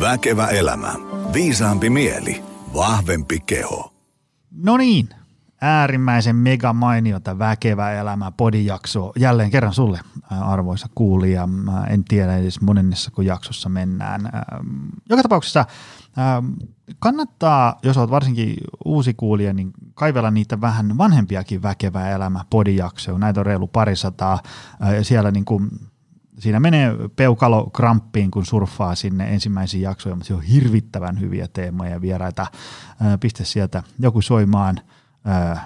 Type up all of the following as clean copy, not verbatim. Väkevä elämä. Viisaampi mieli. Vahvempi keho. No niin. Äärimmäisen mega mainiota Väkevä elämä -podijaksoa. Jälleen kerran sulle, arvoisa kuulija. Mä en tiedä edes monennessa, kun jaksossa mennään. Joka tapauksessa kannattaa, jos olet varsinkin uusi kuulija, niin kaivella niitä vähän vanhempiakin Väkevä elämä -podijaksoja. Näitä on reilu 200. Siellä niin kuin siinä menee peukalo kramppiin, kun surffaa sinne ensimmäisiin jaksoihin, mutta se on hirvittävän hyviä teemoja ja vieraita. Pistä sieltä joku soimaan,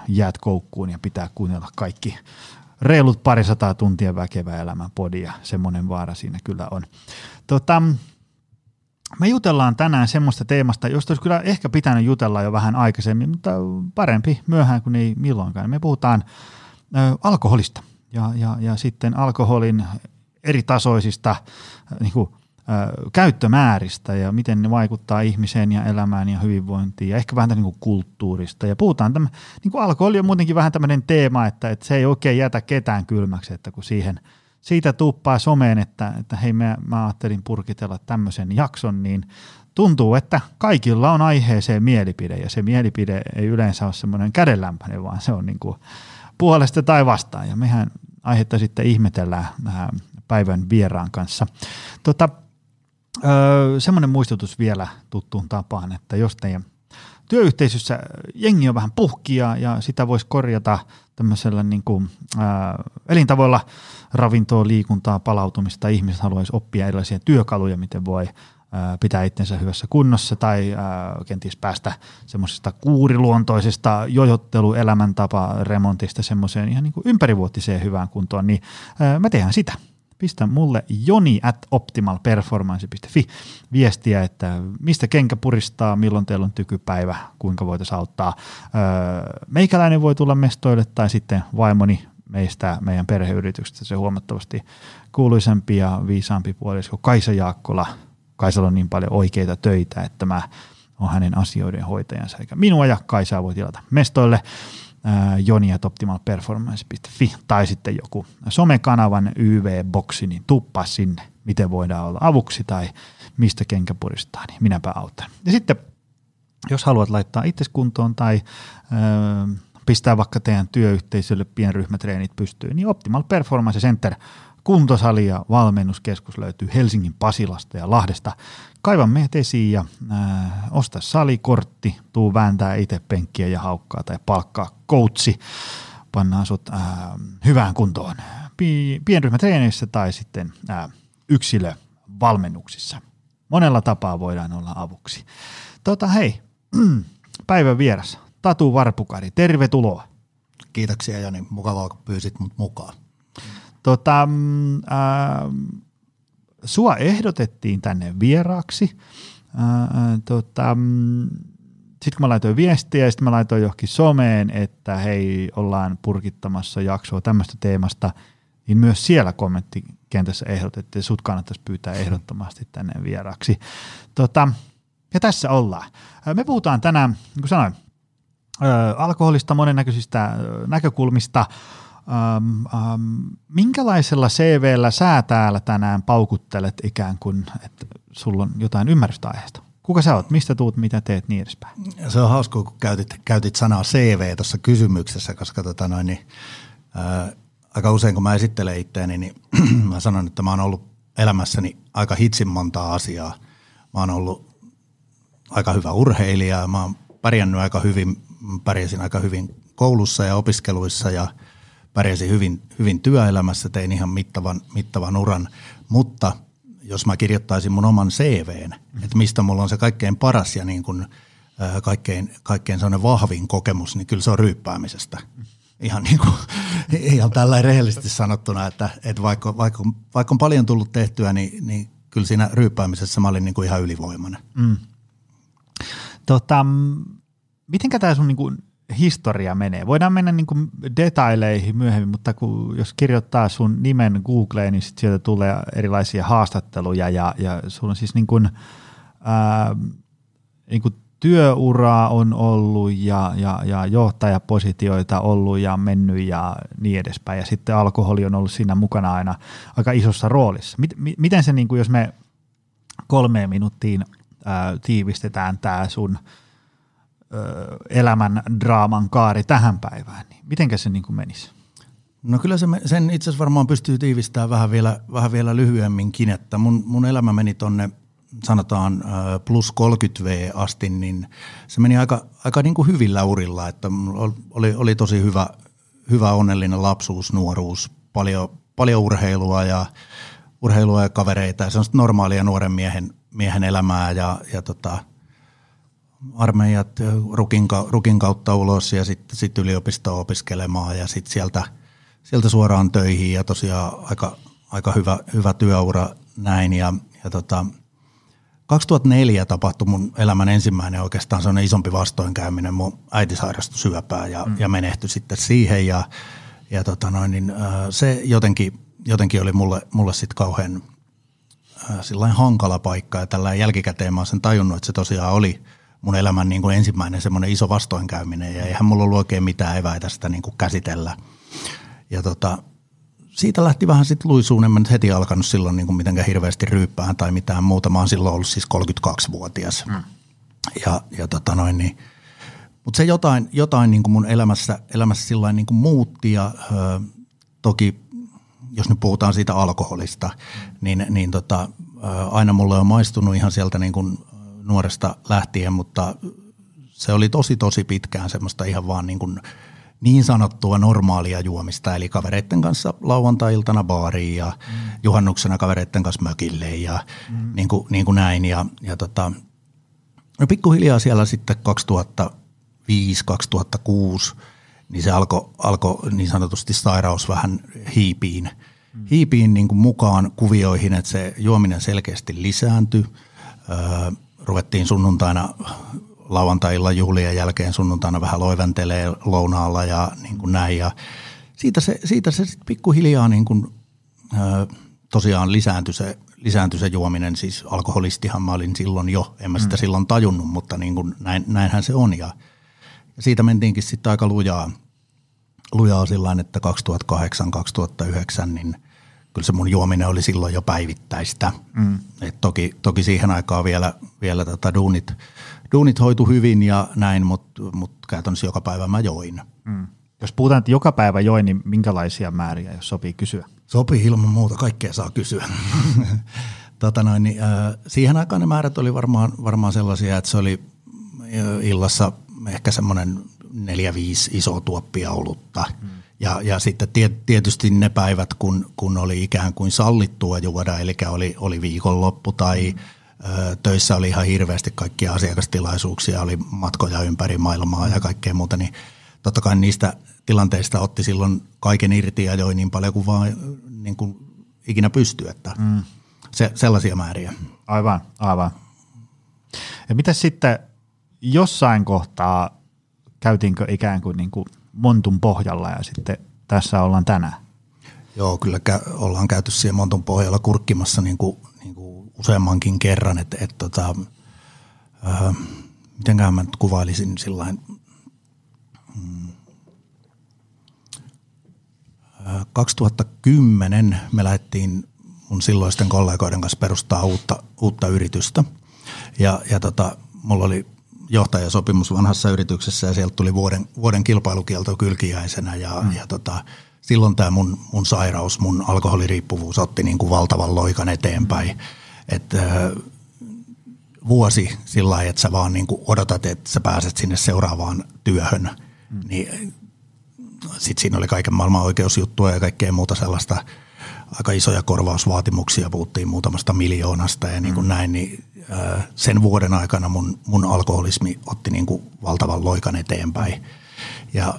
jäät koukkuun ja pitää kuunnella kaikki reilut 200 tuntia Väkevä elämä -podia. Semmoinen vaara siinä kyllä on. Me jutellaan tänään semmoista teemasta, josta olisi kyllä ehkä pitänyt jutella jo vähän aikaisemmin, mutta parempi myöhään kuin ei milloinkaan. Me puhutaan alkoholista ja sitten alkoholin eri tasoisista niin kuin, käyttömääristä ja miten ne vaikuttaa ihmiseen ja elämään ja hyvinvointiin ja ehkä vähän niin kuin kulttuurista. Ja puhutaan, niin alkoholi on muutenkin vähän tämmöinen teema, että se ei oikein jätä ketään kylmäksi, että kun siitä tuuppaa someen, että hei mä ajattelin purkitella tämmöisen jakson, niin tuntuu, että kaikilla on aiheeseen mielipide ja se mielipide ei yleensä ole semmoinen kädenlämpöinen, vaan se on niin kuin puolesta tai vastaan ja mehän aihetta sitten ihmetellään päivän vieraan kanssa. Semmoinen muistutus vielä tuttuun tapaan, että jos teidän työyhteisössä jengi on vähän puhkia ja sitä voisi korjata tämmöisellä niin kuin, elintavoilla, ravintoa, liikuntaa, palautumista, ihmiset haluaisi oppia erilaisia työkaluja, miten voi pitää itsensä hyvässä kunnossa tai kenties päästä semmoisesta kuuriluontoisesta jojotteluelämäntapa-remontista semmoiseen ihan niin kuin ympärivuotiseen hyvään kuntoon, niin mä tehdään sitä. Pistä mulle joni@optimalperformance.fi viestiä, että mistä kenkä puristaa, milloin teillä on tykypäivä, kuinka voitaisiin auttaa. Meikäläinen voi tulla mestoille tai sitten vaimoni meistä, meidän perheyrityksestä, se huomattavasti kuuluisempi ja viisaampi puolisko Kaisa Jaakkola. Kaisalla on niin paljon oikeita töitä, että mä oon hänen asioiden hoitajansa, eikä minua ja Kaisaa voi tilata mestoille. joni@optimalperformance.fi tai sitten joku somekanavan YV-boksi, niin tuppaa sinne, miten voidaan olla avuksi tai mistä kenkä puristaa, niin minäpä autan. Ja sitten, jos haluat laittaa itses kuntoon tai pistää vaikka teidän työyhteisölle pienryhmätreenit pystyyn, niin Optimal Performance Center -kuntosali ja valmennuskeskus löytyy Helsingin Pasilasta ja Lahdesta. Kaiva meidät esiin ja osta salikortti, tuu vääntää itse penkkiä ja haukkaa tai palkkaa coachi. Pannaan sut hyvään kuntoon pienryhmätreeneissä tai sitten yksilövalmennuksissa. Monella tapaa voidaan olla avuksi. Hei, päivän vieras Tatu Varpukari, tervetuloa. Kiitoksia Jani, mukavaa kun pyysit mut mukaan. Sua ehdotettiin tänne vieraaksi, sitten kun mä laitoin viestiä ja sitten mä laitoin johonkin someen, että hei, ollaan purkittamassa jaksoa tämmöistä teemasta, niin myös siellä kommenttikentässä ehdotettiin, että sut kannattaisi pyytää ehdottomasti tänne vieraaksi. Ja tässä ollaan. Me puhutaan tänään, niin kuin sanoin, alkoholista, monennäköisistä näkökulmista. Minkälaisella CV:llä sä täällä tänään paukuttelet ikään kuin, että sulla on jotain ymmärrystä aiheesta? Kuka sä oot, mistä tuut, mitä teet, niin edespäin? Se on hauskaa, kun käytit sanaa CV tuossa kysymyksessä, koska aika usein kun mä esittelen itteeni, niin mä sanon, että mä oon ollut elämässäni aika hitsin montaa asiaa. Mä oon ollut aika hyvä urheilija, mä oon pärjännyt aika hyvin, pärjäsin aika hyvin koulussa ja opiskeluissa ja pärjäsin hyvin työelämässä, tein ihan mittavan uran, mutta jos mä kirjoittaisin mun oman CV:n, että mistä mulla on se kaikkein paras ja niin kuin kaikkein sellainen vahvin kokemus, niin kyllä se on ryyppäämisestä. Ihan niin kuin, ihan tällä rehellisesti sanottuna, että vaikka on paljon tullut tehtyä, niin kyllä siinä ryyppäämisessä mä olin niin kuin ihan ylivoimainen. Mm. Mitenkä tää sun niin kuin historia menee. Voidaan mennä niin kuin detaileihin myöhemmin, mutta jos kirjoittaa sun nimen Googleen, niin sit sieltä tulee erilaisia haastatteluja ja sulla on siis niin kuin työuraa on ollut ja johtajapositioita ollut ja mennyt ja niin edespäin. Ja sitten alkoholi on ollut siinä mukana aina aika isossa roolissa. Miten se, niin kuin jos me 3 minuuttiin tiivistetään tämä sun elämän draaman kaari tähän päivään, niin mitenkä se niin kuin menisi? No kyllä sen itse asiassa varmaan pystyy tiivistämään vähän vielä lyhyemminkin, että mun elämä meni tonne sanotaan plus 30V asti, niin se meni aika niin kuin hyvillä urilla, että oli tosi hyvä onnellinen lapsuus, nuoruus, paljon urheilua ja kavereita ja semmoista normaalia nuoren miehen elämää ja armeijat rukin kautta ulos ja sitten yliopistoon opiskelemaan ja sitten sieltä suoraan töihin ja tosiaan aika hyvä työura näin ja 2004 tapahtui mun elämän ensimmäinen oikeastaan se on isompi vastoinkäyminen. Mun äiti sairastui syöpään ja menehtyi sitten siihen ja se jotenkin oli mulle sitten kauhean sillain hankala paikka ja tällä jälkikäteen mä oon sen tajunnut, että se tosiaan oli mun elämän niin kuin ensimmäinen semmoinen iso vastoinkäyminen ja eihän mulla ollut oikein mitään eväitä sitä niin kuin käsitellä. Ja siitä lähti vähän sitten luisuun, en mä nyt heti alkanut silloin niin kuin mitenkään hirveästi ryyppään tai mitään muuta, mä oon silloin ollut siis 32-vuotias. Mm. Ja mutta se jotain niin kuin mun elämässä sillain niin kuin muutti ja toki jos nyt puhutaan siitä alkoholista, niin aina mulle on maistunut ihan sieltä niin kuin nuoresta lähtien, mutta se oli tosi pitkään semmoista ihan vaan niin sanottua normaalia juomista, eli kavereiden kanssa lauantai-iltana baariin ja juhannuksena kavereiden kanssa mökille ja niin kuin näin. No pikkuhiljaa siellä sitten 2005-2006 niin se alkoi niin sanotusti sairaus vähän hiipiin niin kuin mukaan kuvioihin, että se juominen selkeästi lisääntyi. Ruvettiin sunnuntaina lauantai-illan juhlien jälkeen sunnuntaina vähän loiventelee lounaalla ja niin kuin näin. Ja siitä se sitten pikkuhiljaa niin kuin, tosiaan lisääntyi se juominen. Siis alkoholistihan mä olin silloin jo, en mä sitä silloin tajunnut, mutta niin kuin näinhän se on. Ja siitä mentiinkin sitten aika lujaa sillain, että 2008-2009 niin kyllä se mun juominen oli silloin jo päivittäistä. Et toki siihen aikaan vielä duunit hoitu hyvin ja näin, mutta käytännössä joka päivä mä join. Jos puhutaan, että joka päivä join, niin minkälaisia määriä, jos sopii kysyä? Sopii ilman muuta, kaikkea saa kysyä. Siihen aikaan ne määrät oli varmaan sellaisia, että se oli illassa ehkä semmoinen 4-5 isoa tuoppia olutta. Ja sitten tietysti ne päivät, kun oli ikään kuin sallittua juoda, eli oli viikonloppu tai töissä oli ihan hirveästi kaikkia asiakastilaisuuksia, oli matkoja ympäri maailmaa ja kaikkea muuta, niin totta kai niistä tilanteista otti silloin kaiken irti ja joi niin paljon kuin vaan niin kuin ikinä pystyi, että sellaisia määriä. Aivan. Ja mitä sitten jossain kohtaa käytiinkö ikään kuin montun pohjalla ja sitten tässä ollaan tänään? Joo, kyllä ollaan käyty siihen montun pohjalla kurkkimassa niin kuin useammankin kerran, että mitenkään mä nyt kuvailisin sillain 2010 me lähdettiin mun silloisten kollegoiden kanssa perustaa uutta yritystä ja mulla oli johtajasopimus vanhassa yrityksessä ja sieltä tuli vuoden kilpailukielto kylkiäisenä ja silloin tämä mun sairaus, mun alkoholiriippuvuus otti niin kuin valtavan loikan eteenpäin. Et, vuosi sillä lailla, että sä vaan niin kuin odotat, että sä pääset sinne seuraavaan työhön, niin sitten siinä oli kaiken maailman oikeusjuttua ja kaikkea muuta sellaista. Aika isoja korvausvaatimuksia, puhuttiin muutamasta miljoonasta ja niin kuin näin, niin sen vuoden aikana mun alkoholismi otti niin kuin valtavan loikan eteenpäin. Ja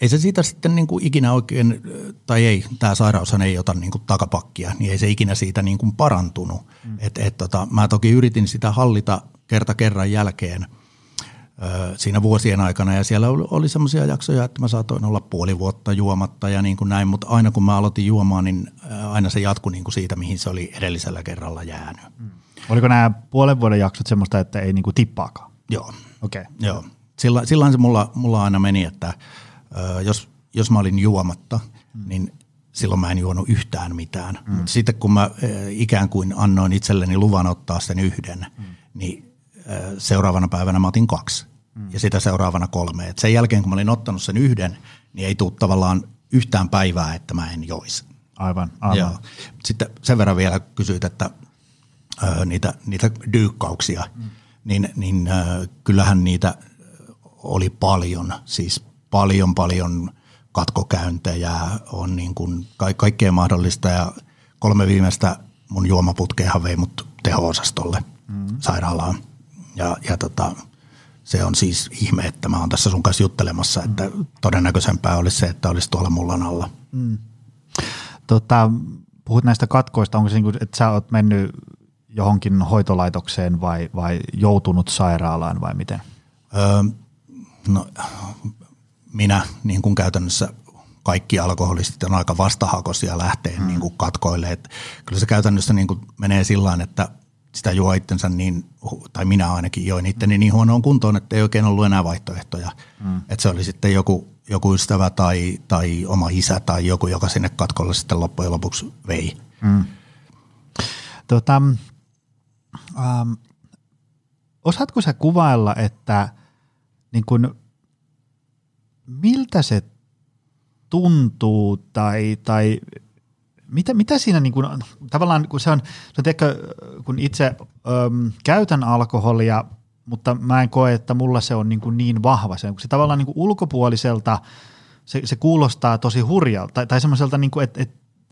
ei se siitä sitten niin kuin ikinä oikein, tai ei, tämä sairaushan ei ota niin kuin takapakkia, niin ei se ikinä siitä niin kuin parantunut. Mä toki yritin sitä hallita kerta kerran jälkeen siinä vuosien aikana ja siellä oli semmoisia jaksoja, että mä saatoin olla puoli vuotta juomatta ja niin kuin näin, mutta aina kun mä aloitin juomaan, niin aina se jatkui niin kuin siitä, mihin se oli edellisellä kerralla jäänyt. Oliko nämä puolen vuoden jaksot semmoista, että ei niin kuin tippaakaan? Joo. Okei. Okay. Joo. Sillain se mulla aina meni, että jos mä olin juomatta, niin silloin mä en juonut yhtään mitään. Mutta sitten kun mä ikään kuin annoin itselleni luvan ottaa sen yhden, niin seuraavana päivänä mä otin 2 ja sitä seuraavana 3. Et sen jälkeen, kun mä olin ottanut sen 1, niin ei tule tavallaan yhtään päivää, että mä en joisi. Aivan. Joo. Sitten sen verran vielä kysyit, että niitä dyykkauksia, niin kyllähän niitä oli paljon, siis paljon katkokäyntejä, on niin kuin kaikkea mahdollista ja 3 viimeistä mun juomaputkeenhan vei mut teho-osastolle sairaalaan ja se on siis ihme, että mä oon tässä sun kanssa juttelemassa, että todennäköisempää olisi se, että olisi tuolla mullan alla. Puhut näistä katkoista, onko se niin kuin, että sä oot mennyt johonkin hoitolaitokseen vai joutunut sairaalaan vai miten? Minä niin kuin käytännössä kaikki alkoholistit on aika vastahakoisia lähteen niin kuin katkoille. Että kyllä se käytännössä niin kuin menee sillain, että sitä juo itsensä niin, tai minä ainakin join itteni niin huonoon kuntoon, että ei oikein ollut enää vaihtoehtoja. Että se oli sitten joku ystävä tai oma isä tai joku, joka sinne katkolle sitten loppujen lopuksi vei. Osaatko sä kuvailla, että niin kun, miltä se tuntuu tai mitä siinä niin kun, tavallaan, kun se on tiedätkö, kun itse käytän alkoholia, mutta mä en koe, että mulla se on niin vahva. Se tavallaan niin kuin ulkopuoliselta se kuulostaa tosi hurjalta tai semmoiselta, niin että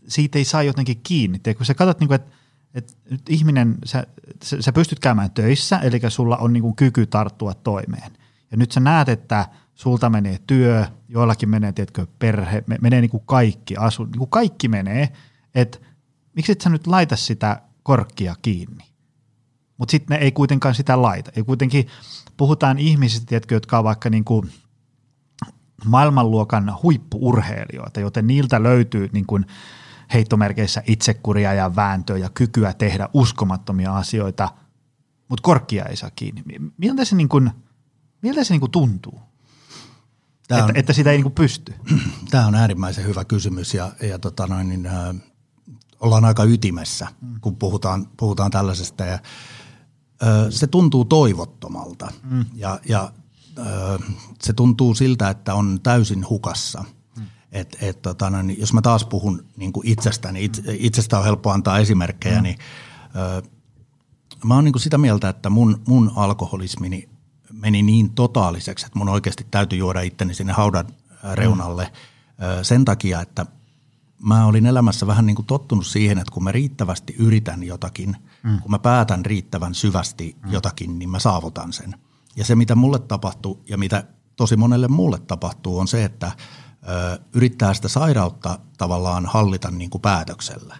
siitä ei saa jotenkin kiinni. Kun sä katsot, niin kuin, että nyt ihminen, sä pystyt käymään töissä, eli sulla on niin kuin kyky tarttua toimeen. Ja nyt sä näet, että sulta menee työ, joillakin menee tiedätkö, perhe, menee niin kuin kaikki, niin kuin kaikki menee. Että miksi et sä nyt laita sitä korkkia kiinni? Mutta sitten ne ei kuitenkaan sitä laita. Ja kuitenkin puhutaan ihmisistä, tiedätkö, jotka on vaikka niinku maailmanluokan huippu-urheilijoita, joten niiltä löytyy niinku heittomerkeissä itsekuria ja vääntöä ja kykyä tehdä uskomattomia asioita, mutta korkkia ei saa kiinni. Miltä se tuntuu, että sitä ei niinku pysty? Tämä on äärimmäisen hyvä kysymys ja ollaan aika ytimessä, kun puhutaan tällaisesta ja se tuntuu toivottomalta ja se tuntuu siltä, että on täysin hukassa. Niin jos mä taas puhun niin kuin itsestäni, itsestä on helppo antaa esimerkkejä, niin mä oon niin kuin sitä mieltä, että mun alkoholismini meni niin totaaliseksi, että mun oikeasti täytyy juoda itteni sinne haudan reunalle sen takia, että mä olin elämässä vähän niin kuin tottunut siihen, että kun mä riittävästi yritän jotakin, kun mä päätän riittävän syvästi jotakin, niin mä saavutan sen. Ja se, mitä mulle tapahtuu ja mitä tosi monelle mulle tapahtuu, on se, että yrittää sitä sairautta tavallaan hallita niin kuin päätöksellä.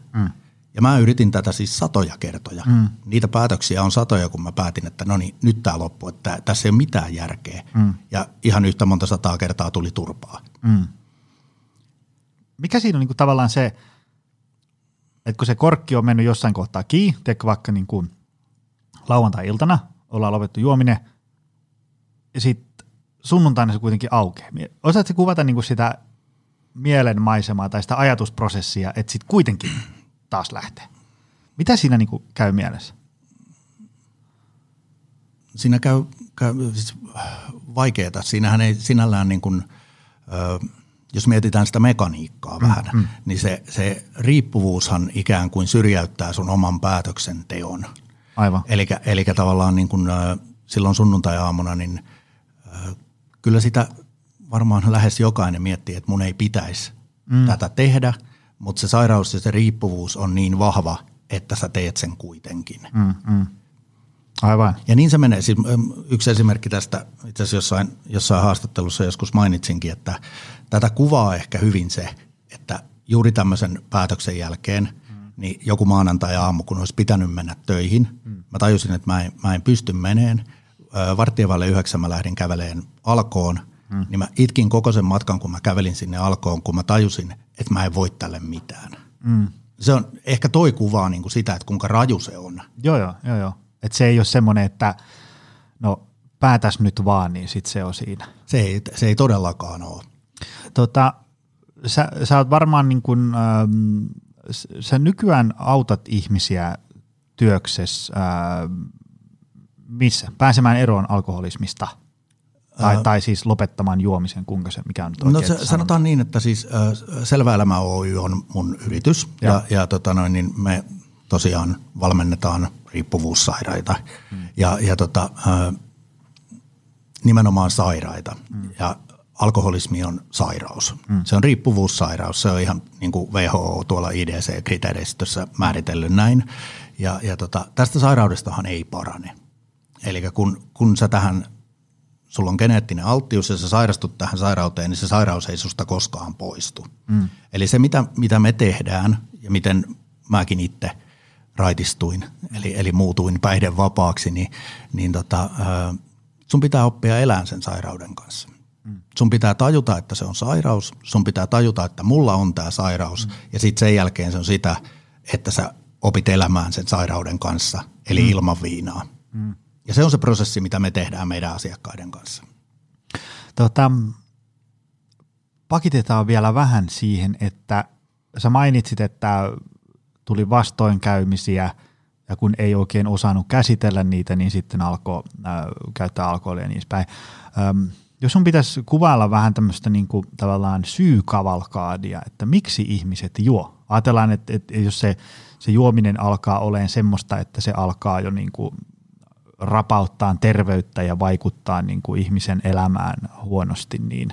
Ja mä yritin tätä siis 100 kertoja. Niitä päätöksiä on 100, kun mä päätin, että no niin, nyt tää loppuu, että tässä ei ole mitään järkeä. Ja ihan yhtä monta 100 kertaa tuli turpaa. Mikä siinä on niin kuin tavallaan se, että kun se korkki on mennyt jossain kohtaa kiinni, teikö vaikka niin kuin lauantai-iltana ollaan lopettu juominen, ja sitten sunnuntaina se kuitenkin aukeaa. Osaatko kuvata niin kuin sitä mielenmaisemaa tai sitä ajatusprosessia, että sitten kuitenkin taas lähtee? Mitä siinä niin kuin käy mielessä? Siinä käy siis vaikeaa. Siinähän ei sinällään niin kuin, jos mietitään sitä mekaniikkaa vähän, niin se riippuvuushan ikään kuin syrjäyttää sun oman päätöksenteon. Aivan. Eli tavallaan niin kuin silloin sunnuntai-aamuna, niin kyllä sitä varmaan lähes jokainen miettii, että mun ei pitäisi tätä tehdä, mutta se sairaus ja se riippuvuus on niin vahva, että sä teet sen kuitenkin. Aivan. Ja niin se menee. Yksi esimerkki tästä, itse asiassa jossain haastattelussa joskus mainitsinkin, että tätä kuvaa ehkä hyvin se, että juuri tämmöisen päätöksen jälkeen, niin joku maanantai-aamu, kun olisi pitänyt mennä töihin, mä tajusin, että mä en pysty meneen. 8:15 mä lähdin käveleen Alkoon, niin mä itkin koko sen matkan, kun mä kävelin sinne Alkoon, kun mä tajusin, että mä en voi tälle mitään. Se on, ehkä toi kuvaa niin kuin sitä, että kuinka raju se on. Joo. Että se ei ole semmoinen, että no päätäs nyt vaan, niin sitten se on siinä. Se ei todellakaan ole. Sä oot varmaan niin kuin, sä nykyään autat ihmisiä työksessä Missä? Pääsemään eroon alkoholismista? Tai siis lopettamaan juomisen, kuinka se, mikä on nyt oikein? No, sanotaan niin, että siis Selvä Elämä Oy on mun yritys, ja me tosiaan valmennetaan riippuvuussairaita, nimenomaan sairaita, ja alkoholismi on sairaus. Se on riippuvuussairaus, se on ihan niin kuin WHO tuolla IDC-kriteeristössä määritellyt näin, ja tästä sairaudestahan ei parane. Eli kun sä tähän, sulla on geneettinen alttius ja sä sairastut tähän sairauteen, niin se sairaus ei susta koskaan poistu. Eli se, mitä me tehdään ja miten mäkin itse raitistuin, eli muutuin päihdevapaaksi, niin sun pitää oppia elämään sen sairauden kanssa. Sun pitää tajuta, että se on sairaus, sun pitää tajuta, että mulla on tämä sairaus, ja sitten sen jälkeen se on sitä, että sä opit elämään sen sairauden kanssa, eli ilman viinaa. Ja se on se prosessi, mitä me tehdään meidän asiakkaiden kanssa. Pakitetaan vielä vähän siihen, että sä mainitsit, että tuli vastoinkäymisiä ja kun ei oikein osannut käsitellä niitä, niin sitten alkoi käyttää alkoholia ja niin päin. Jos sun pitäisi kuvailla vähän tämmöistä niin kuin, tavallaan syykavalkaadia, että miksi ihmiset juo? Ajatellaan, että jos se juominen alkaa olemaan semmoista, että se alkaa jo niin kuin rapauttaa terveyttä ja vaikuttaa niin kuin ihmisen elämään huonosti, niin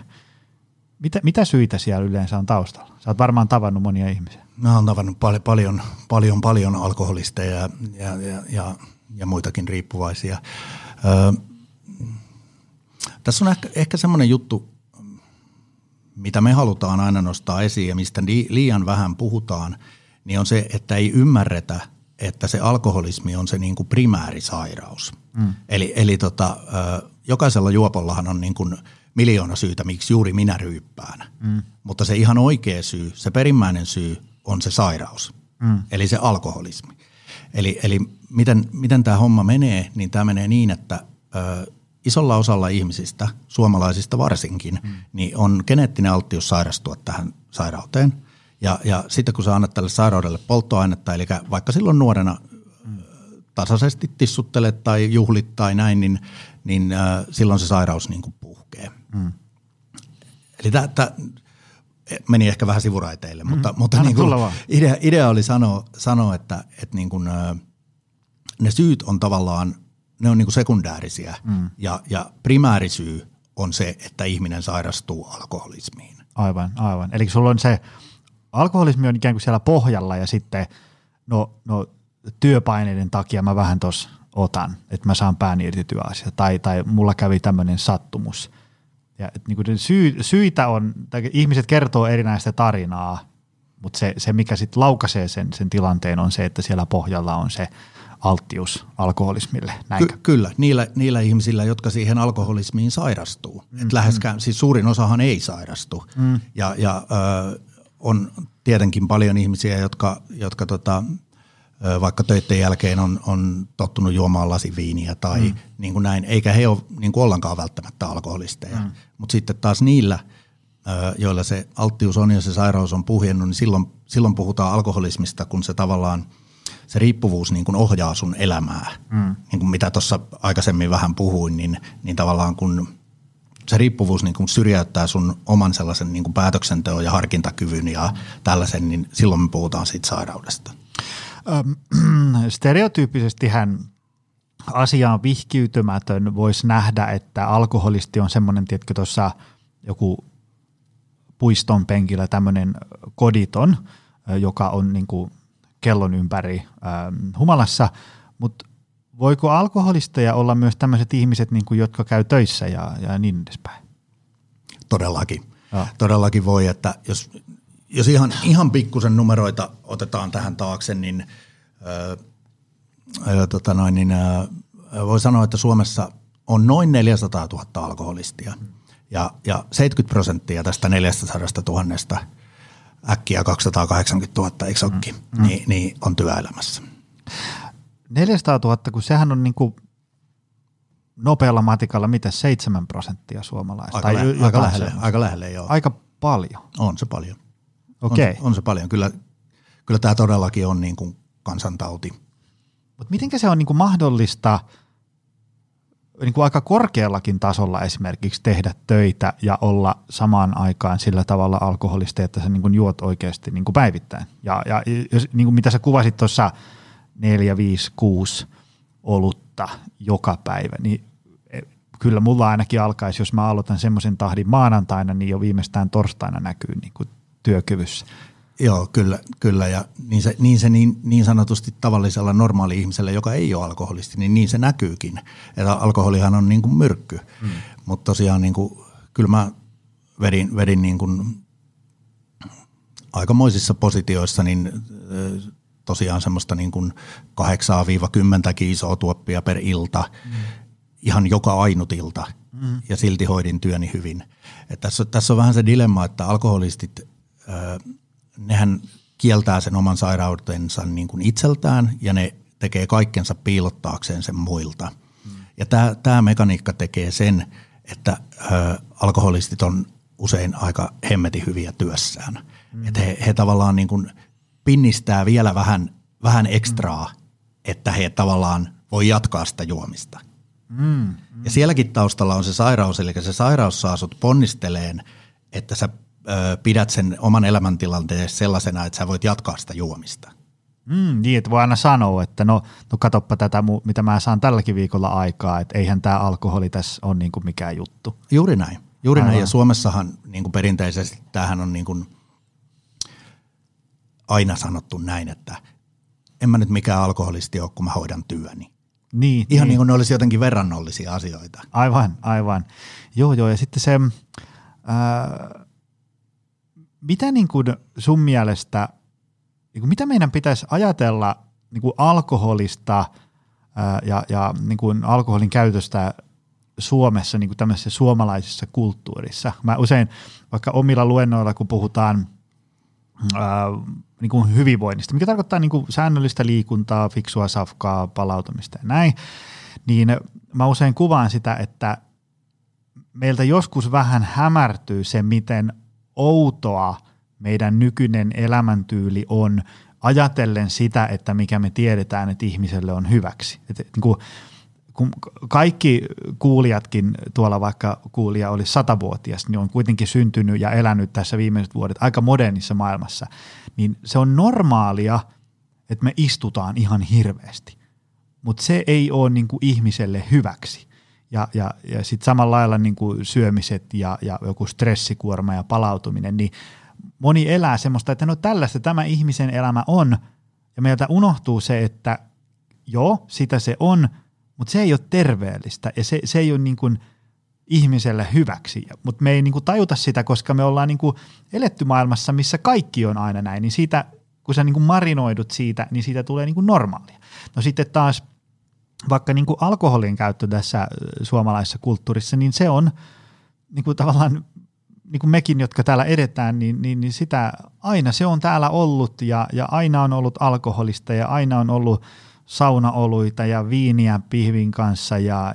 mitä syitä siellä yleensä on taustalla? Sä oot varmaan tavannut monia ihmisiä. Mä oon tavannut paljon alkoholisteja ja muitakin riippuvaisia. Tässä on ehkä semmoinen juttu, mitä me halutaan aina nostaa esiin ja mistä liian vähän puhutaan, niin on se, että ei ymmärretä, että se alkoholismi on se niin kuin primäärisairaus. Eli jokaisella juopollahan on niin kuin 1 miljoona syytä, miksi juuri minä ryyppään. Mutta se ihan oikea syy, se perimmäinen syy on se sairaus, eli se alkoholismi. Eli miten tämä homma menee, niin tämä menee niin, että isolla osalla ihmisistä, suomalaisista varsinkin, niin on geneettinen alttius sairastua tähän sairauteen. Ja sitten kun sä annat tälle sairaudelle polttoainetta, eli vaikka silloin nuorena tasaisesti tissuttelet tai juhlit tai näin, niin silloin se sairaus niin kuin puhkee. Eli tämä meni ehkä vähän sivuraiteille, mutta niin kuin idea oli sanoa että niin kuin, ne syyt on tavallaan, ne on niin kuin sekundäärisiä ja primäärisyy on se, että ihminen sairastuu alkoholismiin. Aivan. Eli sulla on se alkoholismi on ikään kuin siellä pohjalla ja sitten no työpaineiden takia mä vähän tuossa otan, että mä saan pään irti työasia tai mulla kävi tämmöinen sattumus. Ja niin kuin syitä on, ihmiset kertoo erinäistä tarinaa, mutta se mikä sitten laukaisee sen tilanteen on se, että siellä pohjalla on se alttius alkoholismille. Kyllä, niillä ihmisillä, jotka siihen alkoholismiin sairastuu. Et läheskään, siis suurin osahan ei sairastu ja on tietenkin paljon ihmisiä, jotka vaikka töiden jälkeen on tottunut juomaan lasiviiniä tai niin kuin näin, eikä he ole niin kuin ollenkaan välttämättä alkoholisteja. Mutta sitten taas niillä, joilla se alttius on ja se sairaus on puhjennut, niin silloin puhutaan alkoholismista, kun se tavallaan se riippuvuus niin kuin ohjaa sun elämää. Niin kuin mitä tuossa aikaisemmin vähän puhuin, niin tavallaan kun se riippuvuus niin kun syrjäyttää sun oman sellaisen niin kun päätöksenteon ja harkintakyvyn ja tällaisen, niin silloin me puhutaan siitä sairaudesta. Stereotyyppisestihän asiaan vihkiytymätön voisi nähdä, että alkoholisti on semmoinen, tiedätkö tuossa joku puiston penkillä tämmöinen koditon, joka on niin kuin kellon ympäri humalassa, mutta voiko alkoholisteja olla myös tämmöiset ihmiset, niin kuin, jotka käy töissä ja niin edespäin? Todellakin voi, että jos ihan pikkusen numeroita otetaan tähän taakse, niin, voi sanoa, että Suomessa on noin 400 000 alkoholistia ja 70% tästä 400 000 äkkiä 280 000, eikö olekin, niin on työelämässä. 400 000, kun sehän on niin kuin nopealla matikalla mitä 7% suomalaista. Aika lähelle, joo. Aika paljon. On se paljon. Okei. On se paljon. Kyllä tämä todellakin on niin kuin kansantauti. Mutta miten se on niin kuin mahdollista niin kuin aika korkeallakin tasolla esimerkiksi tehdä töitä ja olla samaan aikaan sillä tavalla alkoholisti, että sä niin kuin juot oikeasti niin kuin päivittäin. Ja niin kuin mitä sä kuvasit tuossa 4, 5, 6 olutta joka päivä, niin kyllä mulla ainakin alkaisi, jos mä aloitan semmoisen tahdin maanantaina, niin jo viimeistään torstaina näkyy niin kuin työkyvyssä. Joo, kyllä. Ja niin sanotusti tavallisella normaali-ihmisellä, joka ei ole alkoholisti, niin se näkyykin. Että alkoholihan on niin kuin myrkky. Mm. Mutta tosiaan niin kuin, kyllä mä vedin niin kuin aikamoisissa positioissa niin tosiaan semmoista niin kuin 8-10 isoa tuoppia per ilta, ihan joka ainut ilta. Mm. Ja silti hoidin työni hyvin. Et tässä on vähän se dilemma, että alkoholistit... Nehän kieltää sen oman sairautensa niin kuin itseltään ja ne tekee kaikkensa piilottaakseen sen muilta. Mm. Ja tämä mekaniikka tekee sen, että alkoholistit on usein aika hemmetin hyviä työssään. Mm. Että he tavallaan niin kuin pinnistää vielä vähän ekstraa, että he tavallaan voi jatkaa sitä juomista. Ja sielläkin taustalla on se sairaus, eli se sairaus saa sut ponnisteleen, että sä pidät sen oman elämäntilanteen sellaisena, että sä voit jatkaa sitä juomista. Niin, että voi aina sanoa, että no katoppa tätä, mitä mä saan tälläkin viikolla aikaa, että eihän tämä alkoholi tässä ole niin kuin mikään juttu. Juuri näin. Ja Suomessahan niin kuin perinteisesti tämähän on niin kuin aina sanottu näin, että en mä nyt mikään alkoholisti ole, kun mä hoidan työni. Niin, ihan niin kuin ne olisi jotenkin verrannollisia asioita. Aivan. Joo, ja sitten se... Mitä niin kuin sun mielestä, niin kuin mitä meidän pitäisi ajatella niin kuin alkoholista ja niin kuin alkoholin käytöstä Suomessa niin kuin tämmöisessä suomalaisessa kulttuurissa? Mä usein vaikka omilla luennoilla, kun puhutaan niin kuin hyvinvoinnista, mikä tarkoittaa niin kuin säännöllistä liikuntaa, fiksua safkaa, palautumista ja näin, niin mä usein kuvaan sitä, että meiltä joskus vähän hämärtyy se, miten outoa meidän nykyinen elämäntyyli on ajatellen sitä, että mikä me tiedetään, että ihmiselle on hyväksi. Kun kaikki kuulijatkin tuolla, vaikka kuulija olisi 100-vuotias, niin on kuitenkin syntynyt ja elänyt tässä viimeiset vuodet aika modernissa maailmassa, niin se on normaalia, että me istutaan ihan hirveästi, mutta se ei ole niin kuin ihmiselle hyväksi. Ja sitten samalla lailla niin kuin syömiset ja joku stressikuorma ja palautuminen, niin moni elää semmoista, että no tällaista tämä ihmisen elämä on, ja meiltä unohtuu se, että joo, sitä se on, mutta se ei ole terveellistä, ja se ei ole niin kuin ihmiselle hyväksi, mutta me ei niin kuin tajuta sitä, koska me ollaan niin kuin eletty maailmassa, missä kaikki on aina näin, niin siitä, kun sä niin kuin marinoidut siitä, niin siitä tulee niin kuin normaalia. No sitten taas vaikka niin kuin alkoholin käyttö tässä suomalaisessa kulttuurissa, niin se on niin kuin tavallaan, niin kuin mekin, jotka täällä edetään, niin sitä aina se on täällä ollut ja aina on ollut alkoholista ja aina on ollut saunaoluita ja viiniä pihvin kanssa ja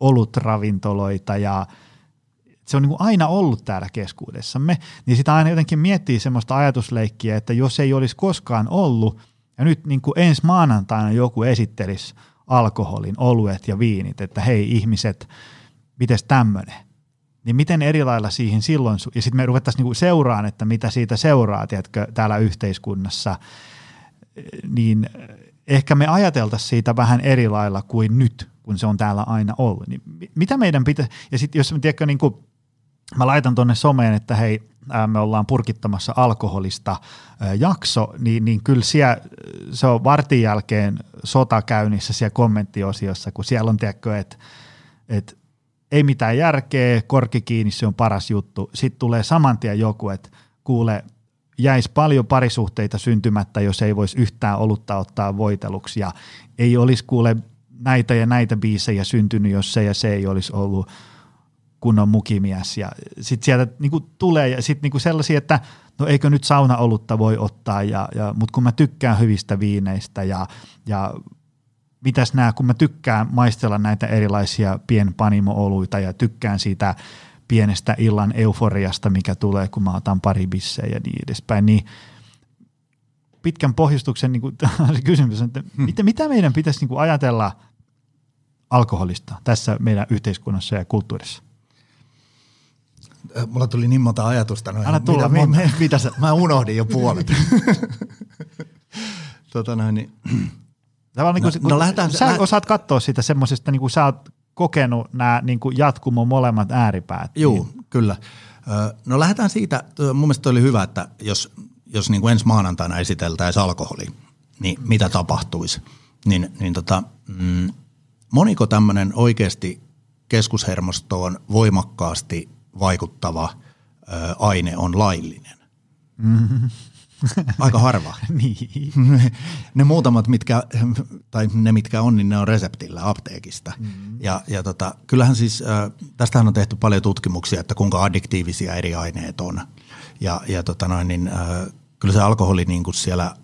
olutravintoloita ja se on niin kuin aina ollut täällä keskuudessamme, niin sitä aina jotenkin miettii semmoista ajatusleikkiä, että jos ei olisi koskaan ollut, ja nyt niin kuin ensi maanantaina joku esittelisi alkoholin, oluet ja viinit, että hei ihmiset, mites tämmöinen? Niin miten eri lailla siihen silloin, ja sitten me ruvettaisiin niin kuin seuraan, että mitä siitä seuraa, tiedätkö, täällä yhteiskunnassa, niin ehkä me ajateltaisiin siitä vähän eri lailla kuin nyt, kun se on täällä aina ollut. Niin mitä meidän pitäisi, ja sitten jos tiedätkö, niin kuin, mä laitan tuonne someen, että hei, me ollaan purkittamassa alkoholista jakso, niin kyllä siellä, se on vartin jälkeen sota käynnissä siellä kommenttiosiossa, kun siellä on tiedätkö, että ei mitään järkeä, korki kiinni, se on paras juttu. Sitten tulee saman tien joku, että kuule, jäisi paljon parisuhteita syntymättä, jos ei voisi yhtään olutta ottaa voiteluksi ja ei olisi kuule näitä ja näitä biisejä syntynyt, jos se ja se ei olisi ollut kunnon mukimies ja sitten sieltä niinku tulee ja sitten niinku sellaisia, että no eikö nyt saunaolutta voi ottaa, mutta kun mä tykkään hyvistä viineistä ja mitäs nää, kun mä tykkään maistella näitä erilaisia pienpanimo-oluita ja tykkään siitä pienestä illan euforiasta, mikä tulee, kun mä otan pari bissejä ja niin edespäin, niin pitkän pohjustuksen niinku, kysymys on, että mitä meidän pitäisi niinku ajatella alkoholista tässä meidän yhteiskunnassa ja kulttuurissa? Mulla tuli niin monta ajatusta. Noin. Anna tulla, mitä sä? Mä unohdin jo puolet. Sä osaat katsoa sitä semmoisesta, niin kuin sä oot kokenut nämä niin kuin jatkumon molemmat ääripäät. Joo, kyllä. No lähdetään siitä, mun mielestä oli hyvä, että jos niin kuin ensi maanantaina esiteltäisiin alkoholi, niin mitä tapahtuisi? Moniko tämmöinen oikeasti keskushermostoon voimakkaasti vaikuttava aine on laillinen? Mm-hmm. Aika harva. Niin. Ne muutamat, mitkä on, niin ne on reseptillä apteekista. Mm-hmm. Ja kyllähän siis, tästähän on tehty paljon tutkimuksia, että kuinka addiktiivisia eri aineet on. Kyllä se alkoholi niin kuin siellä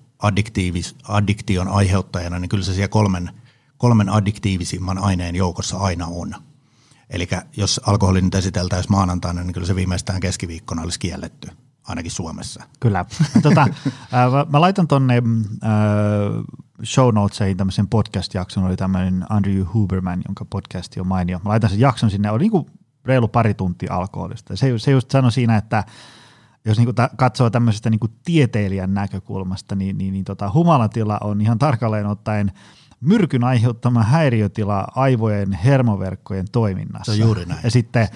addiktion aiheuttajana, niin kyllä se siellä kolmen addiktiivisimman aineen joukossa aina on. Eli jos alkoholi nyt esiteltäisiin maanantaina, niin kyllä se viimeistään keskiviikkona olisi kielletty, ainakin Suomessa. Kyllä. Mä laitan tuonne show notesiin tämmöisen podcast-jakson, oli tämmöinen Andrew Huberman, jonka podcasti on mainio. Mä laitan sen jakson sinne, oli niin kuin reilu pari tuntia alkoholista. Se just sanoi siinä, että jos niin kuin katsoo tämmöisestä niin kuin tieteilijän näkökulmasta, niin humalatila on ihan tarkalleen ottaen myrkyn aiheuttama häiriötila aivojen hermoverkkojen toiminnassa. Se on juuri näin. Ja sitten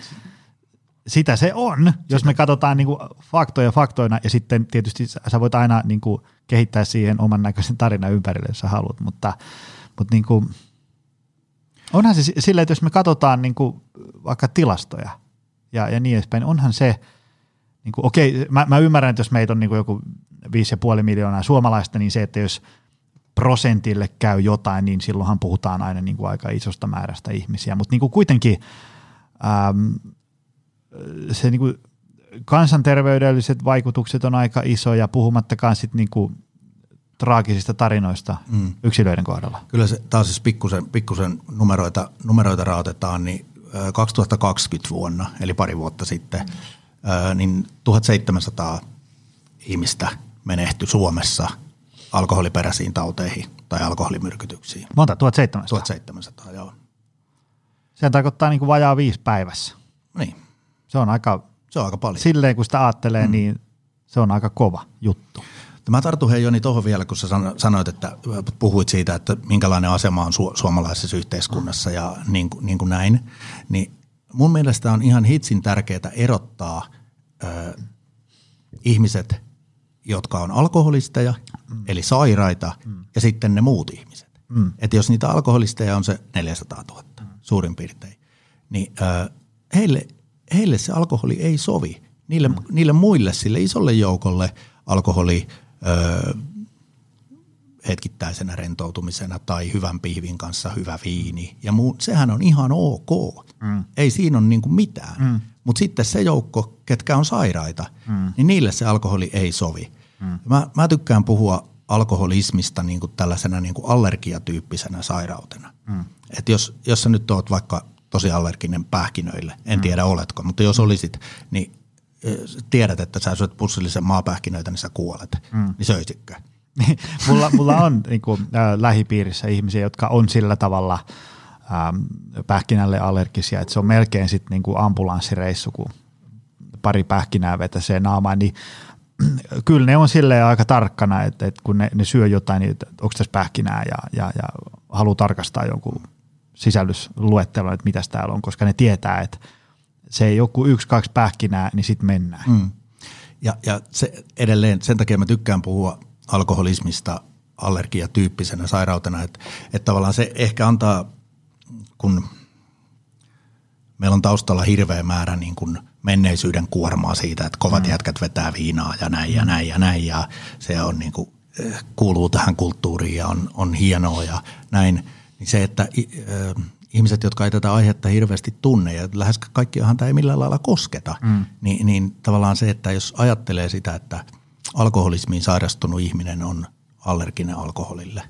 sitä se on, jos me katsotaan niin kuin faktoja faktoina, ja sitten tietysti sä voit aina niin kuin kehittää siihen oman näköisen tarinan ympärille, jos sä haluat, mutta niin kuin, onhan se sillä, että jos me katsotaan niin kuin vaikka tilastoja ja niin edespäin, onhan se, niin kuin, okei, mä ymmärrän, että jos meitä on niin kuin joku 5,5 miljoonaa suomalaista, niin se, että jos 1% käy jotain, niin silloinhan puhutaan aina niin kuin aika isosta määrästä ihmisiä, mutta niin kuin kuitenkin se niin kuin kansanterveydelliset vaikutukset on aika isoja, puhumattakaan sitten niin kuin traagisista tarinoista yksilöiden kohdalla. Kyllä se taas siis pikkusen numeroita raotetaan, niin 2020 vuonna, eli pari vuotta sitten, niin 1700 ihmistä menehtyi Suomessa alkoholiperäisiin tauteihin tai alkoholimyrkytyksiin. Monta? 1700? 1700, joo. Sehän tarkoittaa niin kuin vajaa 5 päivässä. Niin. Se on aika paljon. Silleen kun sitä ajattelee, niin se on aika kova juttu. Mä tartun hei Joni tuohon vielä, kun sä sanoit, että puhuit siitä, että minkälainen asema on suomalaisessa yhteiskunnassa ja niin kuin näin. Niin mun mielestä on ihan hitsin tärkeää erottaa ihmiset, jotka on alkoholisteja, eli sairaita, ja sitten ne muut ihmiset. Että jos niitä alkoholisteja on se 400 000 suurin piirtein, niin heille se alkoholi ei sovi. Niille muille, sille isolle joukolle alkoholi hetkittäisenä rentoutumisena tai hyvän pihvin kanssa hyvä viini. Ja sehän on ihan ok. Ei siinä ole niinku mitään. Mutta sitten se joukko, ketkä on sairaita, niin niille se alkoholi ei sovi. Mä tykkään puhua alkoholismista niinku tällaisena niinku allergiatyyppisenä sairautena. Et jos sä nyt oot vaikka tosi allerginen pähkinöille. En tiedä oletko, mutta jos olisit, niin tiedät, että sä syöt pussillisen maapähkinöitä, niin sä kuolet. Niin söisitkö? Mulla on niin kuin, lähipiirissä ihmisiä, jotka on sillä tavalla pähkinälle allergisia, että se on melkein sit, niin kuin ambulanssireissu, kun pari pähkinää vetäsee naamaan, niin kyllä ne on silleen aika tarkkana, että kun ne syö jotain, niin onko tässä pähkinää ja haluaa tarkastaa jonkun sisällysluettelo, että mitäs täällä on, koska ne tietää, että se ei joku 1-2 pähkinää, niin sitten mennään. Ja se edelleen, sen takia mä tykkään puhua alkoholismista allergiatyyppisenä sairautena, että tavallaan se ehkä antaa, kun meillä on taustalla hirveä määrä niin kuin menneisyyden kuormaa siitä, että kovat jätkät vetää viinaa ja näin ja näin ja näin, ja se on niin kuin, kuuluu tähän kulttuuriin ja on hienoa ja näin. Se, että ihmiset, jotka ei tätä aihetta hirveästi tunne, ja lähes kaikkiahan tämä ei millään lailla kosketa, niin tavallaan se, että jos ajattelee sitä, että alkoholismiin sairastunut ihminen on allerginen alkoholille.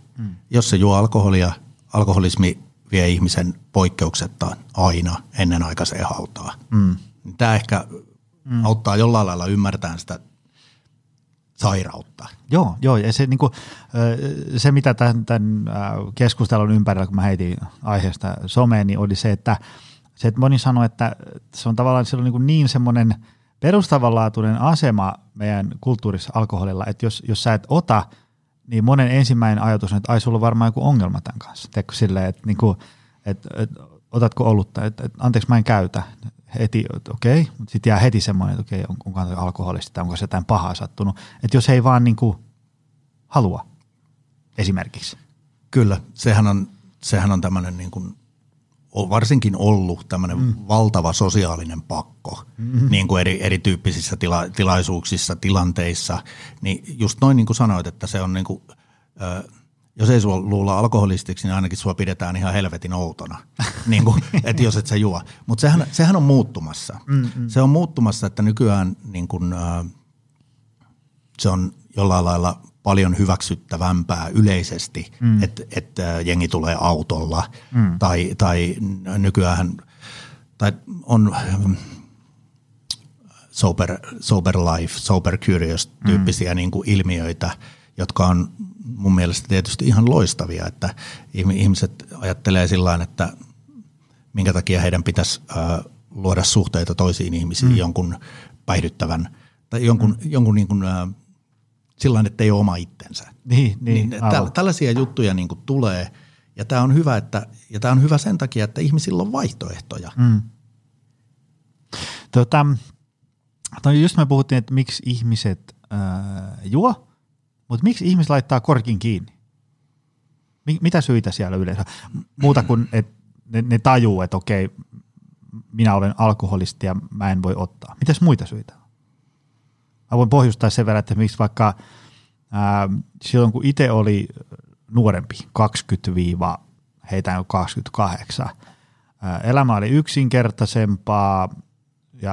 Jos se juo alkoholia, alkoholismi vie ihmisen poikkeuksetta aina ennenaikaiseen hautaan. Tämä ehkä auttaa jollain lailla ymmärtämään sitä sairautta. Joo, ja se, niin kuin, se mitä tämän keskustelun ympärillä, kun mä heitin aiheesta someen, niin oli se, että moni sanoi, että se on tavallaan niin semmoinen perustavanlaatuinen asema meidän kulttuurissa alkoholilla, että jos sä et ota, niin monen ensimmäinen ajatus on, että ai sulla on varmaan joku ongelma tämän kanssa. Teekö silleen, että otatko olutta, että anteeksi mä en käytä. Heti, okei, mutta sitten jää heti semmoinen, että okei, onko alkoholisti tai onko se jotain pahaa sattunut. Että jos ei vaan halua esimerkiksi. Kyllä, sehän on tämmöinen varsinkin ollut tämmöinen valtava sosiaalinen pakko erityyppisissä tilaisuuksissa, tilanteissa. Niin just noin niin kuin sanoit, että se on jos ei sua luulla alkoholistiksi, niin ainakin sua pidetään ihan helvetin outona, että jos et sä juo. Mutta sehän on muuttumassa. Mm-hmm. Se on muuttumassa, että nykyään se on jollain lailla paljon hyväksyttävämpää yleisesti, että jengi tulee autolla tai nykyään tai on sober life, sober curious tyyppisiä ilmiöitä, jotka on mun mielestä tietysti ihan loistavia, että ihmiset ajattelee sillain, että minkä takia heidän pitäisi luoda suhteita toisiin ihmisiin jonkun päihdyttävän tai jonkun sillain, että ei ole oma itsensä. Niin, tällaisia juttuja tulee ja tämä on hyvä, sen takia, että ihmisillä on vaihtoehtoja. Just me puhuttiin, että miksi ihmiset juo. Mutta miksi ihmiset laittaa korkin kiinni? Mitä syitä siellä yleensä? Muuta kuin, että ne tajuu, että okei, minä olen alkoholisti ja mä en voi ottaa. Mitäs muita syitä? Mä voin pohjustaa sen verran, että miksi vaikka silloin, kun itse oli nuorempi, 20-28, elämä oli yksinkertaisempaa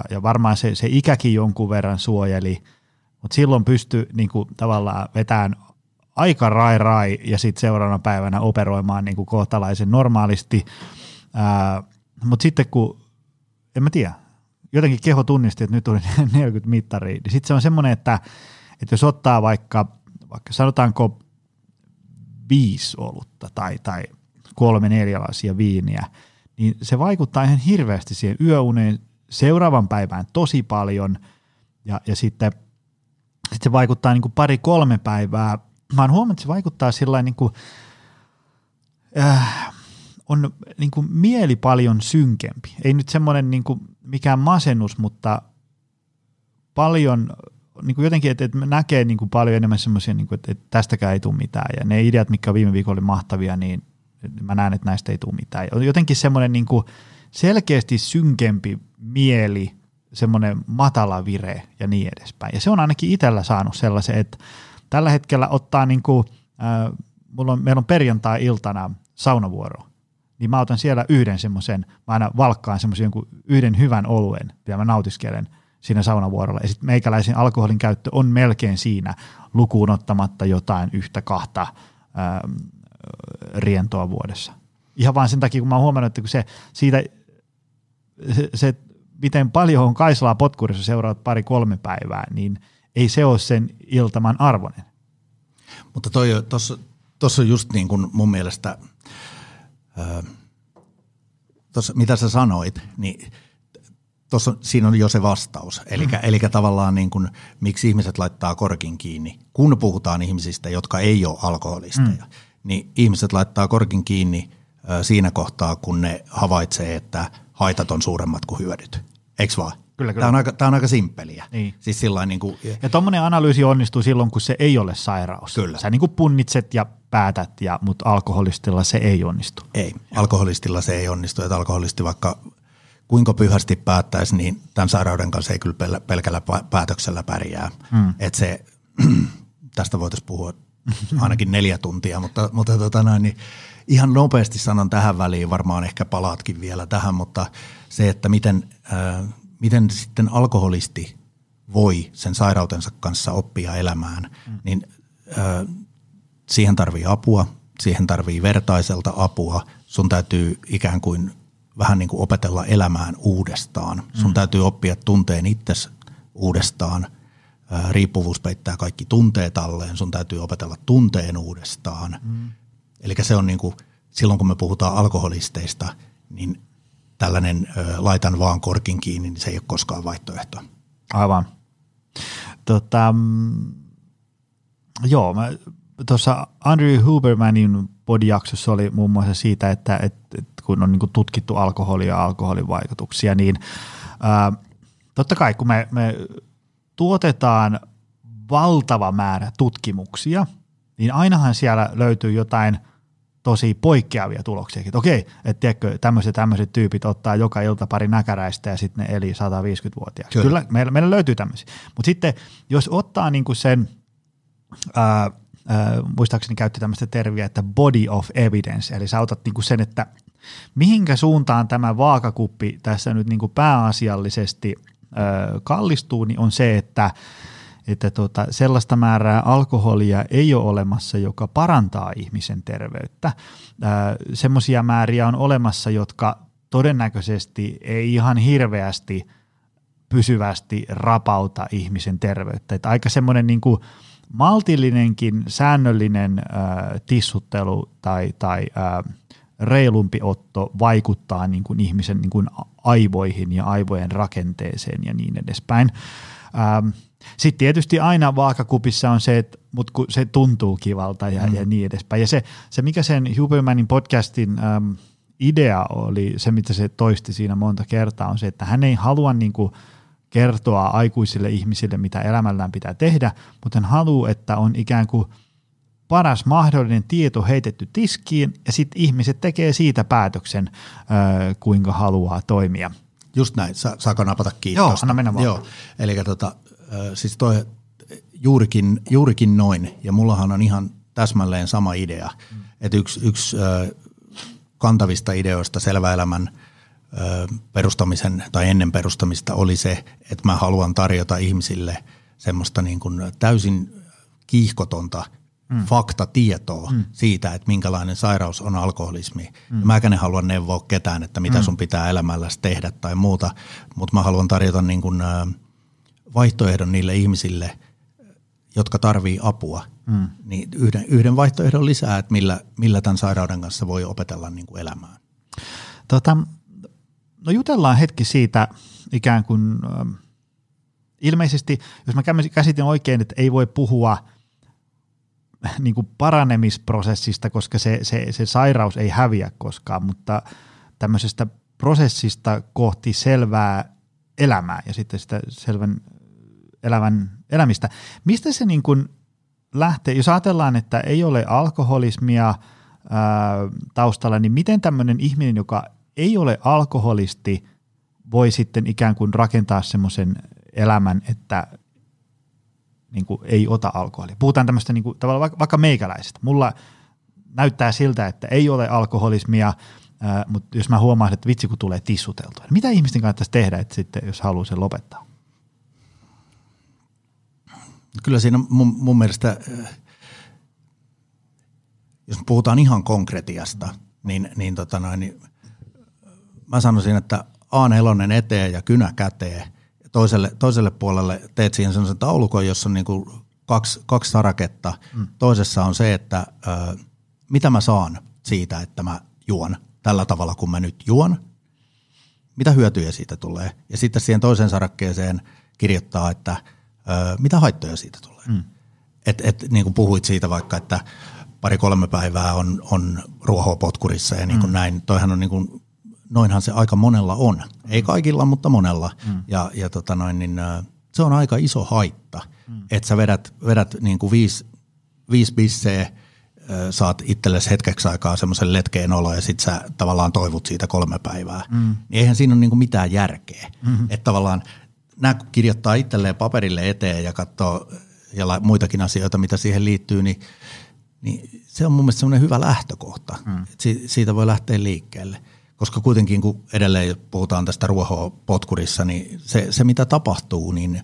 ja varmaan se ikäkin jonkun verran suojeli. Mutta silloin pystyi tavallaan vetämään aika rai ja sitten seuraavana päivänä operoimaan kohtalaisen normaalisti. Mutta sitten kun, en mä tiedä, jotenkin keho tunnisti, että nyt tuli 40 mittaria, niin sitten se on semmoinen, että jos ottaa vaikka sanotaanko 5 olutta tai 3-4 lasia viiniä, niin se vaikuttaa ihan hirveästi siihen yöuneen seuraavan päivään tosi paljon ja sitten se vaikuttaa 2-3 päivää. Mä oon huomannut, että se vaikuttaa sillain on mieli paljon synkempi. Ei nyt semmoinen mikään masennus, mutta paljon jotenkin, että näkee paljon enemmän semmoisia, että tästäkään ei tule mitään. Ja ne ideat, mitkä viime viikolla oli mahtavia, niin mä näen, että näistä ei tule mitään. On jotenkin semmoinen selkeästi synkempi mieli, semmoinen matala vire ja niin edespäin. Ja se on ainakin itsellä saanut sellaisen, että tällä hetkellä ottaa meillä on perjantai-iltana saunavuoro, niin mä otan siellä yhden semmoisen, mä aina valkkaan semmoisen jonkun yhden hyvän oluen, mitä mä nautiskelen siinä saunavuorolla. Ja sitten meikäläisen alkoholin käyttö on melkein siinä lukuun ottamatta jotain 1-2 rientoa vuodessa. Ihan vaan sen takia, kun mä oon huomannut, että kun se miten paljon on Kaislaa potkurissa seuraavat 2-3 päivää, niin ei se ole sen iltaman arvoinen. Mutta tuossa on just niin kuin mun mielestä, mitä sä sanoit, niin siinä on jo se vastaus. Eli tavallaan niin kuin, miksi ihmiset laittaa korkin kiinni, kun puhutaan ihmisistä, jotka ei ole alkoholisteja, niin ihmiset laittaa korkin kiinni siinä kohtaa, kun ne havaitsee, että haitat on suuremmat kuin hyödyt. Eiks vaan? Kyllä. Tämä on aika simppeliä. Niin. Siis sillain ja tuommoinen analyysi onnistuu silloin, kun se ei ole sairaus. Kyllä. Sä punnitset ja päätät, mutta alkoholistilla se ei onnistu. Ei, alkoholistilla se ei onnistu. Että alkoholisti vaikka kuinka pyhästi päättäisi, niin tämän sairauden kanssa ei kyllä pelkällä päätöksellä pärjää. Että se, tästä voitaisiin puhua ainakin 4 tuntia, mutta niin ihan nopeasti sanon tähän väliin, varmaan ehkä palaatkin vielä tähän, mutta se, että miten sitten alkoholisti voi sen sairautensa kanssa oppia elämään, niin siihen tarvii apua, siihen tarvii vertaiselta apua, sun täytyy ikään kuin vähän niin kuin opetella elämään uudestaan, sun täytyy oppia tunteen itsesi uudestaan, riippuvuus peittää kaikki tunteet alleen, sun täytyy opetella tunteen uudestaan. Mm. Eli se on niin kuin, silloin kun me puhutaan alkoholisteista, niin tällainen laitan vaan korkin kiinni, niin se ei ole koskaan vaihtoehto. Aivan. Joo, tuossa Andrew Hubermanin podijaksossa oli muun muassa siitä, että kun on niin kuin tutkittu alkoholia ja alkoholin vaikutuksia, niin totta kai kun me tuotetaan valtava määrä tutkimuksia, niin ainahan siellä löytyy jotain tosi poikkeavia tuloksia. Että okei, että tiedätkö, tämmöiset tyypit ottaa joka ilta pari näkäräistä ja sitten ne eli 150-vuotiaaksi. Kyllä meillä löytyy tämmöisiä. Mutta sitten jos ottaa niinku sen, muistaakseni käytti tämmöistä termiä, että body of evidence, eli sä otat niinku sen, että mihinkä suuntaan tämä vaakakuppi tässä nyt niinku pääasiallisesti kallistuu, niin on se, että sellaista määrää alkoholia ei ole olemassa, joka parantaa ihmisen terveyttä. Semmoisia määriä on olemassa, jotka todennäköisesti ei ihan hirveästi pysyvästi rapauta ihmisen terveyttä. Että aika semmoinen niin kuin maltillinenkin säännöllinen tissuttelu tai reilumpi otto vaikuttaa niin kuin ihmisen niin kuin aivoihin ja aivojen rakenteeseen ja niin edespäin. Sitten tietysti aina vaakakupissa on se, että mut kun se tuntuu kivalta ja niin edespäin. Ja se mikä sen Hubermanin podcastin idea oli, se mitä se toisti siinä monta kertaa, on se, että hän ei halua niin kuin kertoa aikuisille ihmisille, mitä elämällään pitää tehdä, mutta hän haluaa, että on ikään kuin paras mahdollinen tieto heitetty tiskiin, ja sitten ihmiset tekee siitä päätöksen, kuinka haluaa toimia. Just näin. Saako napata kiitosta? Joo, anna mennä vaan. Joo. Eli siis toi juurikin noin, ja mullahan on ihan täsmälleen sama idea. Että yksi kantavista ideoista selväelämän perustamisen tai ennen perustamista oli se, että mä haluan tarjota ihmisille semmoista niin kuin täysin kiihkotonta faktatietoa siitä, että minkälainen sairaus on alkoholismi. Mäkään en halua neuvoa ketään, että mitä sun pitää elämälläsi tehdä tai muuta, mutta mä haluan tarjota niin kuin vaihtoehdon niille ihmisille, jotka tarvii apua. Niin yhden vaihtoehdon lisää, että millä tämän sairauden kanssa voi opetella niin kuin elämään. No jutellaan hetki siitä ikään kuin ilmeisesti, jos mä käsitin oikein, että ei voi puhua niin kuin paranemisprosessista, koska se sairaus ei häviä koskaan, mutta tämmöisestä prosessista kohti selvää elämää ja sitten sitä selvän elämistä. Mistä se niin kuin lähtee, jos ajatellaan, että ei ole alkoholismia taustalla, niin miten tämmöinen ihminen, joka ei ole alkoholisti, voi sitten ikään kuin rakentaa semmoisen elämän, että niin kuin ei ota alkoholia. Puhutaan tämmöistä niin kuin, tavallaan vaikka meikäläisestä. Mulla näyttää siltä, että ei ole alkoholismia, mutta jos mä huomaan, että vitsi kun tulee tissuteltua. Niin mitä ihmisten kannattaisi tehdä, että sitten, jos haluaa sen lopettaa? Kyllä siinä mun mielestä, jos puhutaan ihan konkretiasta, niin mä sanoisin, että A4 eteen ja kynä käteen. Toiselle puolelle teet siihen sellaisen taulukon, jossa on niin kuin kaksi saraketta. Toisessa on se, että mitä mä saan siitä, että mä juon tällä tavalla, kun mä nyt juon. Mitä hyötyjä siitä tulee? Ja sitten siihen toiseen sarakkeeseen kirjoittaa, että mitä haittoja siitä tulee. Niin kuin puhuit siitä vaikka, että 2-3 päivää on ruohoa potkurissa ja niin kuin näin. Toihan on niin kuin, noinhan se aika monella on. Ei kaikilla, mutta monella. Se on aika iso haitta, että sä vedät niin kuin 5 bissee, saat itsellesi hetkeksi aikaa semmoisen letkeen olo ja sit sä tavallaan toivut siitä 3 päivää. Niin eihän siinä ole niin kuin mitään järkeä. Että tavallaan nämä kun kirjoittaa itselleen paperille eteen ja katsoo ja muitakin asioita, mitä siihen liittyy, niin se on mun mielestä semmoinen hyvä lähtökohta. Siitä voi lähteä liikkeelle. Koska kuitenkin, kun edelleen puhutaan tästä ruohoa potkurissa, niin se mitä tapahtuu, niin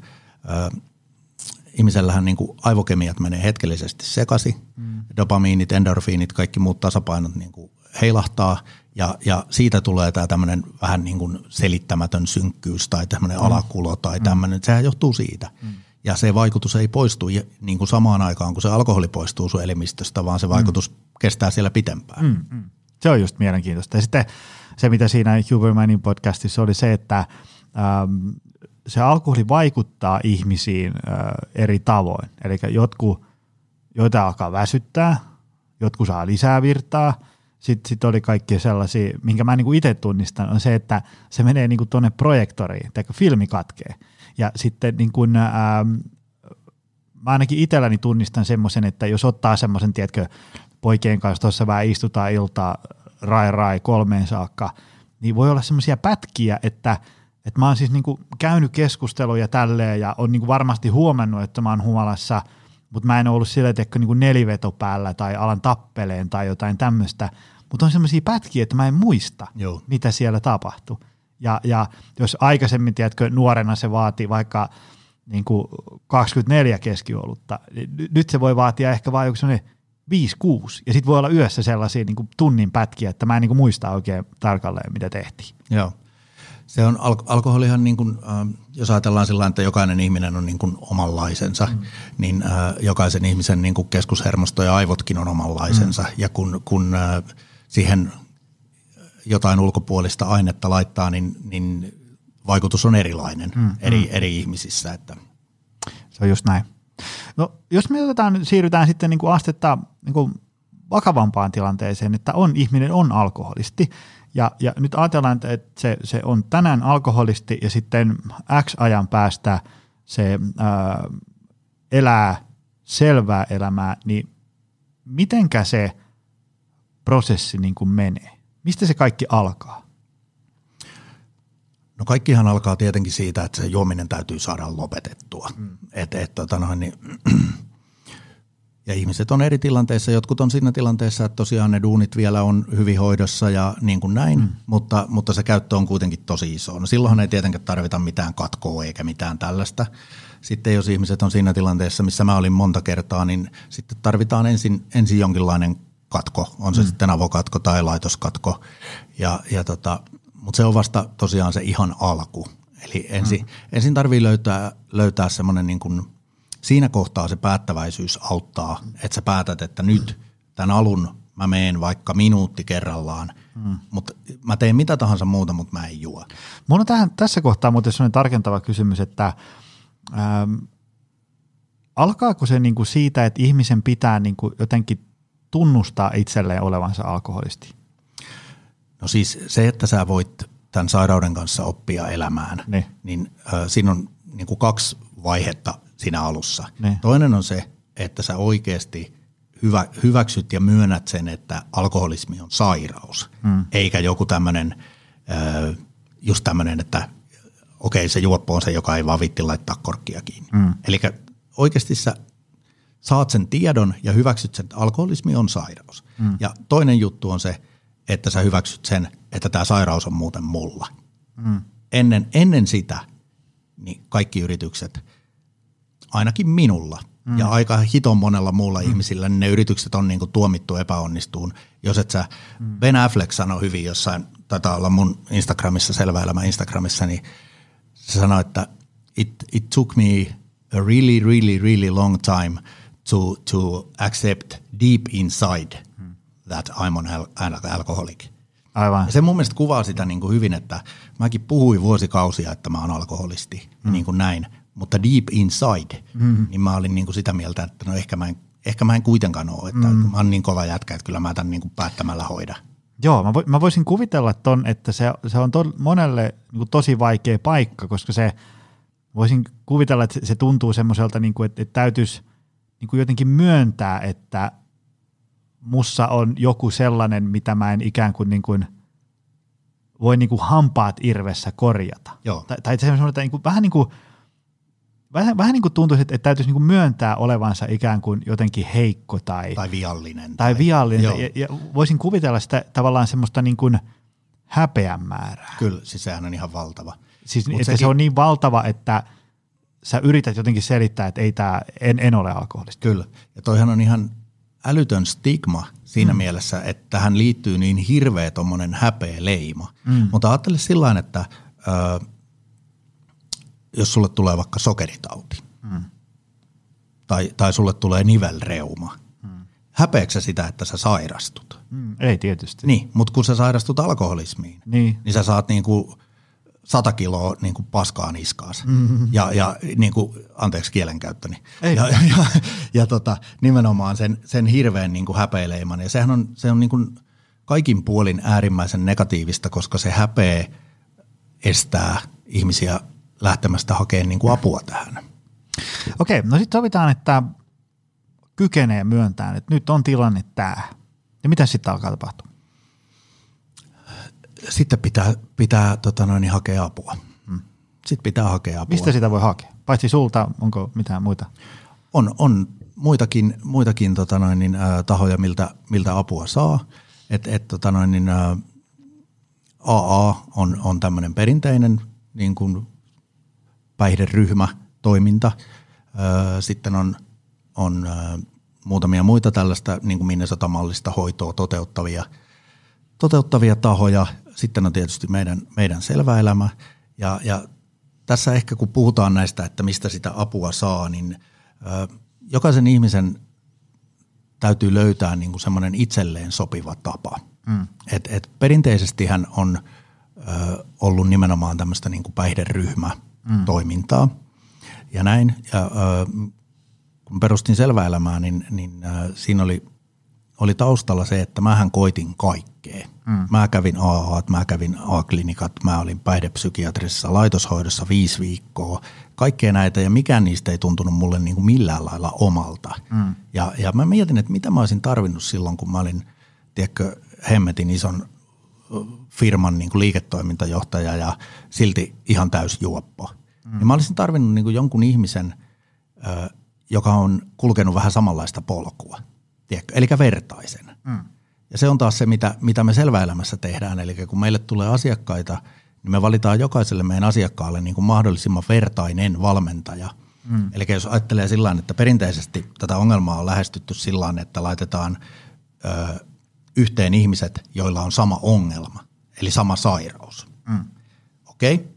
ihmisellähän niin kuin aivokemiat menee hetkellisesti sekaisin. Dopamiinit, endorfiinit, kaikki muut tasapainot niin kuin heilahtaa ja siitä tulee tämä tämmöinen vähän niin kuin selittämätön synkkyys tai tämmöinen alakulo tai tämmöinen. Sehän johtuu siitä. ja se vaikutus ei poistu niin kuin samaan aikaan, kun se alkoholi poistuu sun elimistöstä, vaan se vaikutus kestää siellä pitempään. Se on just mielenkiintoista. Ja sitten se, mitä siinä Hubermanin podcastissa oli se, että se alkoholi vaikuttaa ihmisiin eri tavoin. Eli joita alkaa väsyttää, jotkut saa lisää virtaa. Sitten oli kaikki sellaisia, minkä mä niinku itse tunnistan, on se, että se menee niinku tuonne projektoriin, tai filmi katkee. Ja sitten niinku, mä ainakin itselläni tunnistan semmoisen, että jos ottaa semmoisen, tiedätkö, poikien kanssa tuossa vähän istutaan iltaa rai 3 saakka, niin voi olla semmoisia pätkiä, että mä oon siis niinku käynyt keskusteluja tälleen ja on niinku varmasti huomannut, että mä oon humalassa, mutta mä en ollut sillä niinku neliveto päällä tai alan tappeleen tai jotain tämmöistä, mutta on semmoisia pätkiä, että mä en muista, mitä siellä tapahtui. Ja jos aikaisemmin, tiedätkö, nuorena se vaati vaikka niinku 24 keskiolutta, niin nyt se voi vaatia ehkä vaan joku semmoinen 5-6, ja sitten voi olla yössä sellaisia niinku tunnin pätkiä, että mä en niinku muista oikein tarkalleen, mitä tehtiin. Joo. Se on alkoholihan, niin kuin, jos ajatellaan sillä, että jokainen ihminen on niin kuin omanlaisensa, niin jokaisen ihmisen niin kuin keskushermosto ja aivotkin on omanlaisensa. Ja kun siihen jotain ulkopuolista ainetta laittaa, niin vaikutus on erilainen eri ihmisissä. Että. Se on just näin. No, jos me siirrytään sitten niin kuin astetta niin kuin vakavampaan tilanteeseen, että ihminen on alkoholisti. Ja nyt ajatellaan, että se on tänään alkoholisti ja sitten X ajan päästä se elää selvää elämää, niin mitenkä se prosessi niin kuin menee? Mistä se kaikki alkaa? No kaikkihan alkaa tietenkin siitä, että se juominen täytyy saada lopetettua. Ja ihmiset on eri tilanteissa, jotkut on siinä tilanteessa, että tosiaan ne duunit vielä on hyvin hoidossa ja niin kuin näin, mutta se käyttö on kuitenkin tosi iso. No silloinhan ei tietenkään tarvita mitään katkoa eikä mitään tällaista. Sitten jos ihmiset on siinä tilanteessa, missä mä olin monta kertaa, niin sitten tarvitaan ensin jonkinlainen katko, on se sitten avokatko tai laitoskatko, mutta se on vasta tosiaan se ihan alku. Eli ensin tarvii löytää semmoinen niin kuin siinä kohtaa se päättäväisyys auttaa, että sä päätät, että nyt tämän alun mä meen vaikka minuutti kerrallaan, mutta mä teen mitä tahansa muuta, mutta mä en juo. Mulla on tässä kohtaa muuten sellainen tarkentava kysymys, että alkaako se niinku siitä, että ihmisen pitää niinku jotenkin tunnustaa itselleen olevansa alkoholisti? No siis se, että sä voit tämän sairauden kanssa oppia elämään, niin siinä on niinku 2 vaihetta siinä alussa. Ne. Toinen on se, että sä oikeasti hyväksyt ja myönnät sen, että alkoholismi on sairaus, eikä joku tämmöinen, just tämmöinen, että okei, se juoppo on se, joka ei vaan viitti laittaa korkkia kiinni. Eli oikeasti sä saat sen tiedon ja hyväksyt sen, että alkoholismi on sairaus. Ja toinen juttu on se, että sä hyväksyt sen, että tämä sairaus on muuten mulla. Ennen sitä niin kaikki yritykset, ainakin minulla ja aika hiton monella muulla ihmisillä, niin ne yritykset on niinku tuomittu epäonnistuun. Jos et sä, Ben Affleck sanoi hyvin jossain, taitaa olla mun Instagramissa, Selvä Elämä Instagramissa, niin se sanoi, että it took me a really, really, really long time to accept deep inside that I'm an alcoholic. Aivan. Se mun mielestä kuvaa sitä niinku hyvin, että mäkin puhuin vuosikausia, että mä oon alkoholisti, niin kuin näin. Mutta deep inside, niin mä olin niinku sitä mieltä, että no ehkä mä en kuitenkaan ole, että mä oon niin kova jätkä, että kyllä mä tämän niinku päättämällä hoida. Joo, mä voisin kuvitella ton, että se on monelle niinku tosi vaikea paikka, koska voisin kuvitella, että se tuntuu semmoiselta, niinku, että täytyisi niinku jotenkin myöntää, että mussa on joku sellainen, mitä mä en ikään kuin voi niinku hampaat irvessä korjata. Joo. Tai semmoinen, että niinku, vähän niin kuin tuntuisi, että täytyisi myöntää olevansa ikään kuin jotenkin heikko tai viallinen. Ja voisin kuvitella sitä tavallaan semmoista niin kuin häpeän määrää. Kyllä, siis sehän on ihan valtava. Siis, että sekin, se on niin valtava, että sä yrität jotenkin selittää, että en ole alkoholista. Kyllä, ja toihan on ihan älytön stigma siinä mielessä, että tähän liittyy niin hirveä tommonen häpeä leima. Mutta ajattele sillain, että jos sulle tulee vaikka sokeritauti, Tai sulle tulee nivelreuma. Häpeätkö sä sitä, että sä sairastut? Ei tietysti. Niin, mutta kun sä sairastut alkoholismiin, niin sä saat niinku 100 kiloa niinku paskaa niskaas. Ja niinku, anteeksi kielenkäyttöni. Ja nimenomaan sen hirveän niinku häpeileiman. Ja sehän on, se on niinku kaikin puolin äärimmäisen negatiivista, koska se häpeä estää ihmisiä lähtemästä hakemaan niinku apua tähän. Okei, no sitten sovitaan, että kykenee myöntämään, että nyt on tilanne tämä. Ja mitä sitten alkaa tapahtua? Sitten pitää hakea apua. Sitten pitää hakea apua. Mistä sitä voi hakea? Paitsi sulta, onko mitään muita? On muitakin tahoja, miltä apua saa. AA on tämmöinen perinteinen niin kuin päihderyhmätoiminta. Sitten on muutamia muita tällaista niin kuin Minnesota-mallista hoitoa toteuttavia tahoja. Sitten on tietysti meidän selvä elämä. Ja tässä ehkä kun puhutaan näistä, että mistä sitä apua saa, niin jokaisen ihmisen täytyy löytää niin kuin semmoinen itselleen sopiva tapa. Et perinteisestihän on ollut nimenomaan tämmöistä niin kuin päihderyhmätoimintaa ja näin. Kun perustin selvä elämää, niin siinä oli taustalla se, että mähän koitin kaikkea. Mä kävin AA:t, mä kävin A-klinikat, mä olin päihdepsykiatrisessa laitoshoidossa 5 viikkoa. Kaikkea näitä ja mikään niistä ei tuntunut mulle niin kuin millään lailla omalta. Ja mä mietin, että mitä mä olisin tarvinnut silloin, kun mä olin, tiedätkö, hemmetin ison firman niin kuin liiketoimintajohtaja ja silti ihan täysjuoppo. Mä olisin tarvinnut niin kuin jonkun ihmisen, joka on kulkenut vähän samanlaista polkua, tiedätkö? Eli vertaisen. Ja se on taas se, mitä me selväelämässä tehdään. Eli kun meille tulee asiakkaita, niin me valitaan jokaiselle meidän asiakkaalle niin kuin mahdollisimman vertainen valmentaja. Eli jos ajattelee sillä tavalla, että perinteisesti tätä ongelmaa on lähestytty sillä tavalla, että laitetaan yhteen ihmiset, joilla on sama ongelma, eli sama sairaus. Okei?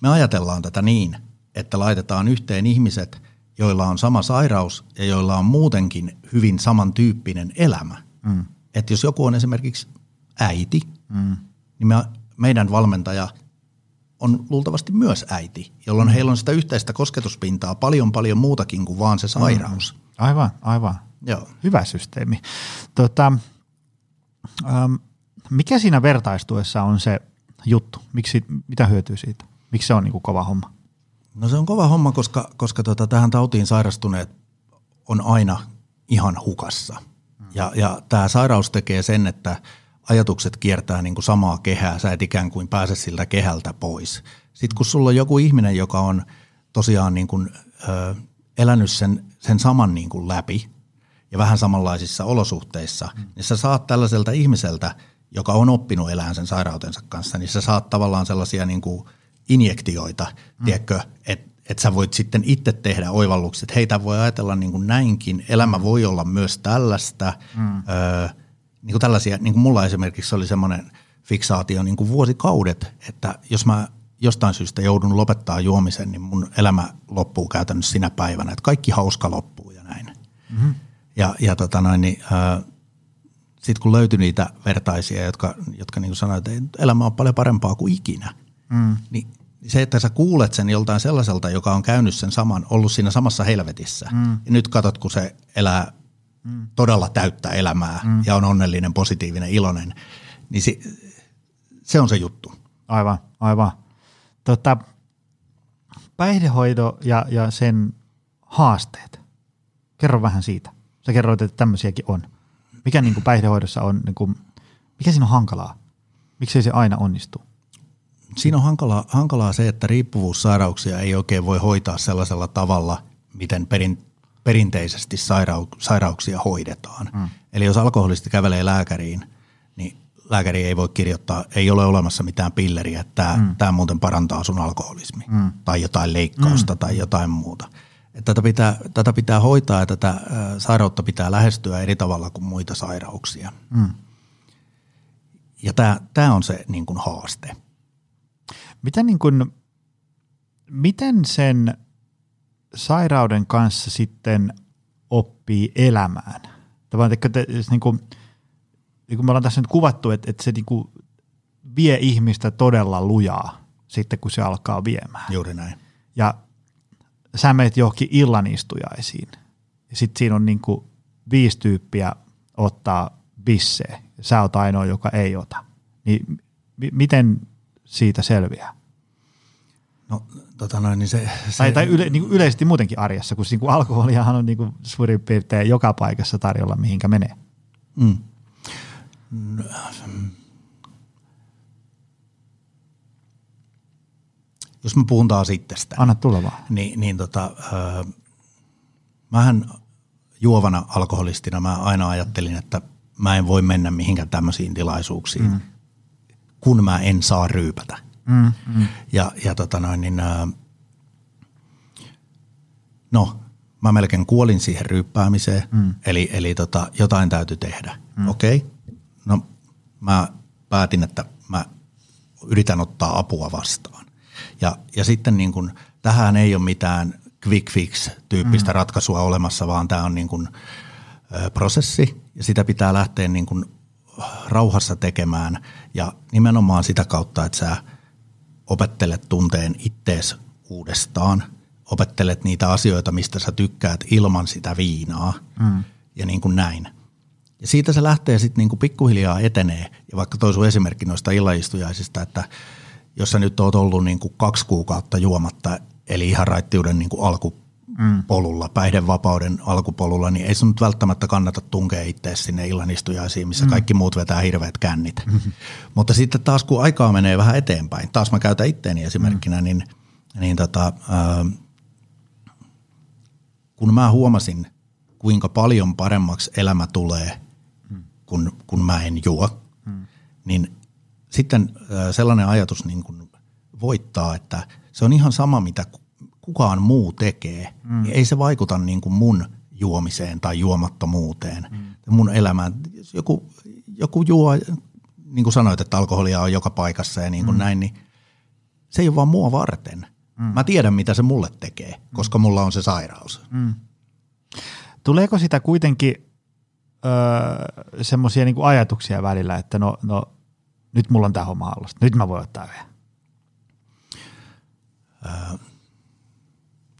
Me ajatellaan tätä niin, että laitetaan yhteen ihmiset, joilla on sama sairaus ja joilla on muutenkin hyvin samantyyppinen elämä. Että jos joku on esimerkiksi äiti, niin meidän valmentaja on luultavasti myös äiti, jolloin heillä on sitä yhteistä kosketuspintaa paljon muutakin kuin vaan se sairaus. Aivan. Joo. Hyvä systeemi. Mikä siinä vertaistuessa on se juttu? Mitä hyötyy siitä? Miksi se on niin kuin kova homma? No se on kova homma, koska tähän tautiin sairastuneet on aina ihan hukassa. Ja tämä sairaus tekee sen, että ajatukset kiertää niin kuin samaa kehää, sä et ikään kuin pääse siltä kehältä pois. Sitten kun sulla on joku ihminen, joka on tosiaan niin kuin, elänyt sen saman niin kuin läpi ja vähän samanlaisissa olosuhteissa, niin sä saat tällaiselta ihmiseltä, joka on oppinut elämään sen sairautensa kanssa, niin sä saat tavallaan sellaisia niin kuin injektioita, tiedätkö, että sä voit sitten itse tehdä oivallukset, että hei, tämän voi ajatella niin kuin näinkin, elämä voi olla myös tällaista. Niin kuin tällaisia, niin kuin mulla esimerkiksi oli semmoinen fiksaatio niin kuin vuosikaudet, että jos mä jostain syystä joudun lopettaa juomisen, niin mun elämä loppuu käytännössä sinä päivänä, että kaikki hauska loppuu ja näin. Sitten kun löytyi niitä vertaisia, jotka niin kuin sanoivat, että elämä on paljon parempaa kuin ikinä, niin se, että sä kuulet sen joltain sellaiselta, joka on käynyt sen saman, ollut siinä samassa helvetissä. Ja nyt katsot, kun se elää todella täyttä elämää ja on onnellinen, positiivinen, iloinen, niin se on se juttu. Aivan. Päihdehoido ja sen haasteet. Kerro vähän siitä. Sä kerroit, että tämmöisiäkin on. Mikä niin kuin päihdehoidossa on, niin kuin, mikä siinä on hankalaa? Miksei se aina onnistu? Siinä on hankalaa se, että riippuvuussairauksia ei oikein voi hoitaa sellaisella tavalla, miten perinteisesti sairauksia hoidetaan. Eli jos alkoholisti kävelee lääkäriin, niin lääkäri ei voi kirjoittaa, ei ole olemassa mitään pilleriä, että tämä muuten parantaa sun alkoholismi tai jotain leikkausta tai jotain muuta. Että tätä pitää hoitaa ja tätä sairautta pitää lähestyä eri tavalla kuin muita sairauksia. Ja tämä on se niin kuin haaste. Miten sen sairauden kanssa sitten oppii elämään? Tavallaan, niin kuin me ollaan tässä nyt kuvattu, että se niin kuin vie ihmistä todella lujaa sitten, kun se alkaa viemään. Juuri näin. Ja sä meet johonkin illanistujaisiin. Ja sitten siinä on niin kuin 5 tyyppiä ottaa bissee. Sä oot ainoa, joka ei ota. Niin miten siitä selviää? No, niin se... Tai yleisesti muutenkin arjessa, kun niin alkoholiahan on niin kuin suurin piirtein joka paikassa tarjolla, mihinkä menee. Mm. Jos mä puhun taas itsestä. Anna tulla vaan. Mähän juovana alkoholistina mä aina ajattelin, että mä en voi mennä mihinkään tämmöisiin tilaisuuksiin, kun mä en saa ryypätä. No, mä melkein kuolin siihen ryyppäämiseen, eli jotain täytyy tehdä. Okei. No, mä päätin, että mä yritän ottaa apua vastaan. Ja sitten niin kun, tähän ei ole mitään quick fix -tyyppistä ratkaisua olemassa, vaan tämä on niin kun, prosessi, ja sitä pitää lähteä niin kun, rauhassa tekemään, ja nimenomaan sitä kautta, että sä opettelet tunteen ittees uudestaan, opettelet niitä asioita, mistä sä tykkäät ilman sitä viinaa, ja niin kuin näin. Ja siitä se lähtee sitten niin pikkuhiljaa etenee, ja vaikka toi sun esimerkki noista illaistujaisista, että jos sä nyt oot ollut niin 2 kuukautta juomatta, eli ihan raittiuden niin alkupolulla, päihdevapauden alkupolulla, niin ei sun nyt välttämättä kannata tunkea itseäsi sinne illanistujaisiin, missä kaikki muut vetää hirveät kännit. Mutta sitten taas kun aikaa menee vähän eteenpäin, taas mä käytän itteeni esimerkkinä, kun mä huomasin, kuinka paljon paremmaksi elämä tulee, kun mä en juo, niin sitten sellainen ajatus niin kuin voittaa, että se on ihan sama, mitä kukaan muu tekee, niin ei se vaikuta niin kuin mun juomiseen tai juomattomuuteen, mun elämään. Joku juo, niin kuin sanoit, että alkoholia on joka paikassa ja niin kuin näin, niin se ei ole vaan mua varten. Mä tiedän, mitä se mulle tekee, koska mulla on se sairaus. Tuleeko sitä kuitenkin semmoisia niin kuin ajatuksia välillä, että no nyt mulla on tää homma hallusta, nyt mä voin ottaa vielä?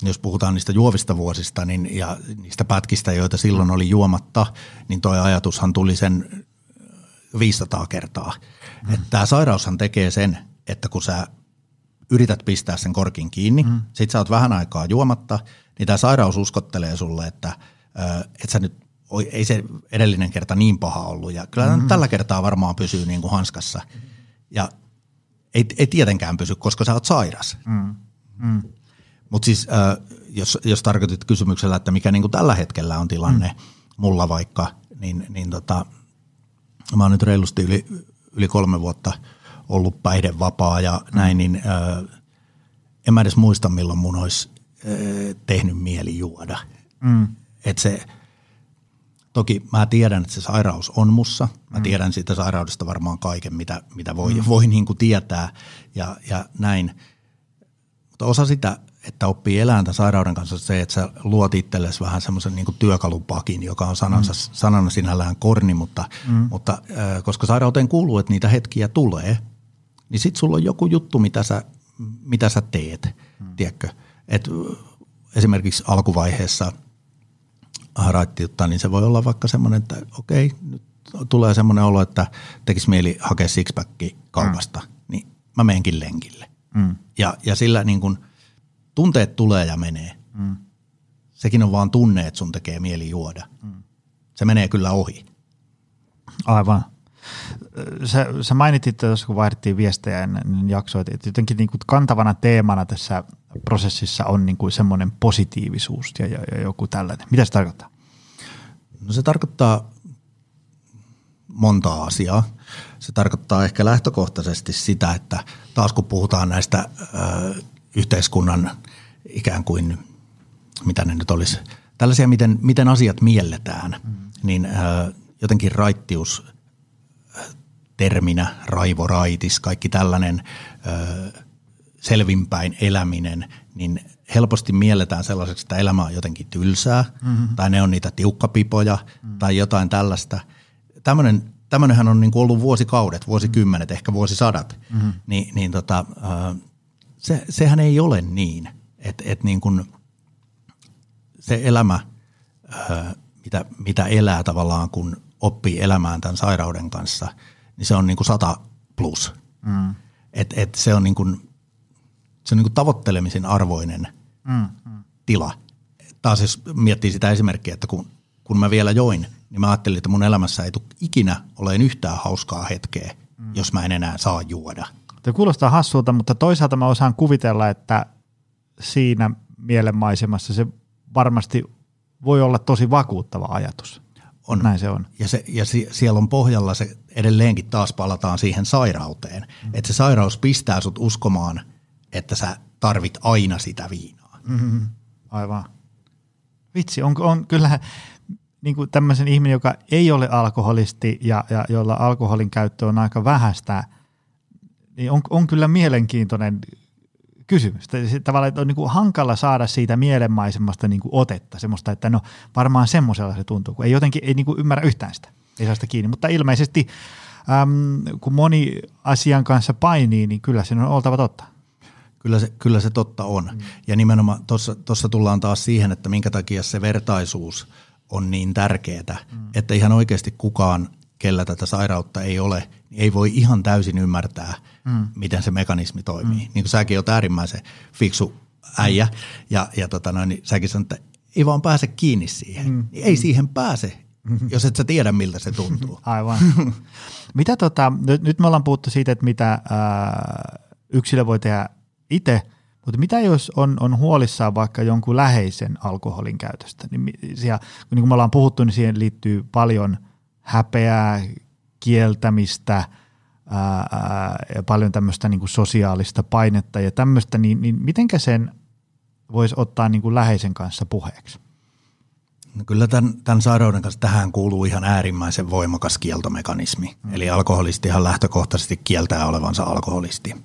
Jos puhutaan niistä juovista vuosista niin, ja niistä pätkistä, joita silloin oli juomatta, niin toi ajatushan tuli sen 500 kertaa. Tämä sairaushan tekee sen, että kun sä yrität pistää sen korkin kiinni, sit sä oot vähän aikaa juomatta, niin tämä sairaus uskottelee sulle, että et sä nyt, ei se edellinen kerta niin paha ollut. Ja kyllä tällä kertaa varmaan pysyy niin kuin hanskassa. Ja ei tietenkään pysy, koska sä oot sairas. Mutta siis jos tarkoitit kysymyksellä, että mikä niinku tällä hetkellä on tilanne mulla vaikka, niin mä oon nyt reilusti yli 3 vuotta ollut päihdevapaa ja näin, niin en mä edes muista, milloin mun olisi tehnyt mieli juoda. Toki mä tiedän, että se sairaus on mussa. Mä tiedän siitä sairaudesta varmaan kaiken, mitä voi niinku tietää ja näin. Osa sitä, että oppii elämään sairauden kanssa, se, että sä luot itsellesi vähän semmoisen niin kuin työkalupakin, joka on sanana sinällään korni, mutta koska sairauteen kuuluu, että niitä hetkiä tulee, niin sit sulla on joku juttu, mitä sä teet, tiedätkö? Et esimerkiksi alkuvaiheessa raittiutta, niin se voi olla vaikka semmoinen, että okei, nyt tulee semmoinen olo, että tekisi mieli hakea sixpacki kaupasta, niin mä meenkin lenkille. Ja sillä niin kun tunteet tulee ja menee. Sekin on vaan tunne, että sun tekee mieli juoda. Se menee kyllä ohi. Aivan. Sä mainitit, että kun vaihdettiin viestejä ennen jaksoa, että jotenkin niin kuin kantavana teemana tässä prosessissa on niin kuin semmoinen positiivisuus ja joku tällainen. Mitä se tarkoittaa? No se tarkoittaa monta asiaa. Se tarkoittaa ehkä lähtökohtaisesti sitä, että taas kun puhutaan näistä yhteiskunnan ikään kuin, mitä ne nyt olisi, tällaisia, miten asiat mielletään, niin jotenkin raittius terminä, raivoraitis, kaikki tällainen selvinpäin eläminen, niin helposti mielletään sellaiseksi, että elämä on jotenkin tylsää, tai ne on niitä tiukkapipoja, tai jotain tällaista. Tämmöinenhän on niin kuin ollut vuosikaudet, vuosikymmenet, ehkä vuosisadat. Sehän ei ole niin, että niin kuin se elämä, mitä elää tavallaan, kun oppii elämään tämän sairauden kanssa, niin se on niin kuin 100+. Et se on niin kuin... Se on niin kuin tavoittelemisen arvoinen tila. Taas jos miettii sitä esimerkkiä, että kun mä vielä join, niin mä ajattelin, että mun elämässä ei tule ikinä olemaan yhtään hauskaa hetkeä, jos mä en enää saa juoda. Tämä kuulostaa hassulta, mutta toisaalta mä osaan kuvitella, että siinä mielenmaisemassa se varmasti voi olla tosi vakuuttava ajatus. On. Näin se on. Ja siellä on pohjalla se, edelleenkin taas palataan siihen sairauteen, että se sairaus pistää sut uskomaan, että sä tarvit aina sitä viinaa. Mm-hmm. Aivan. Vitsi, on kyllä niin kuin tämmöisen ihminen, joka ei ole alkoholisti ja jolla alkoholin käyttö on aika vähäistä, niin on kyllä mielenkiintoinen kysymys. Tavallaan, että on niin kuin hankala saada siitä mielenmaisemasta niin kuin otetta, semmoista, että no varmaan semmoisella se tuntuu, kun ei jotenkin ei niin kuin ymmärrä yhtään sitä, ei saa sitä kiinni, mutta ilmeisesti kun moni asian kanssa painii, niin kyllä sen on oltava totta. Kyllä se totta on. Ja nimenomaan tuossa tullaan taas siihen, että minkä takia se vertaisuus on niin tärkeää, että ihan oikeasti kukaan, kellä tätä sairautta ei ole, niin ei voi ihan täysin ymmärtää, miten se mekanismi toimii. Niin kuin säkin oot äärimmäisen fiksu äijä, ja niin säkin sanot, että ei vaan pääse kiinni siihen. Niin ei siihen pääse, jos et sä tiedä, miltä se tuntuu. Aivan. Mitä nyt me ollaan puhuttu siitä, että mitä yksilö voi tehdä itse, mutta mitä jos on huolissaan vaikka jonkun läheisen alkoholin käytöstä? Niin kuin me ollaan puhuttu, niin siihen liittyy paljon häpeää, kieltämistä, ja paljon tämmöistä niin kuin sosiaalista painetta ja tämmöistä, niin mitenkä sen voisi ottaa niin kuin läheisen kanssa puheeksi? No kyllä tämän sairauden kanssa tähän kuuluu ihan äärimmäisen voimakas kieltomekanismi. Eli alkoholistihan lähtökohtaisesti kieltää olevansa alkoholisti.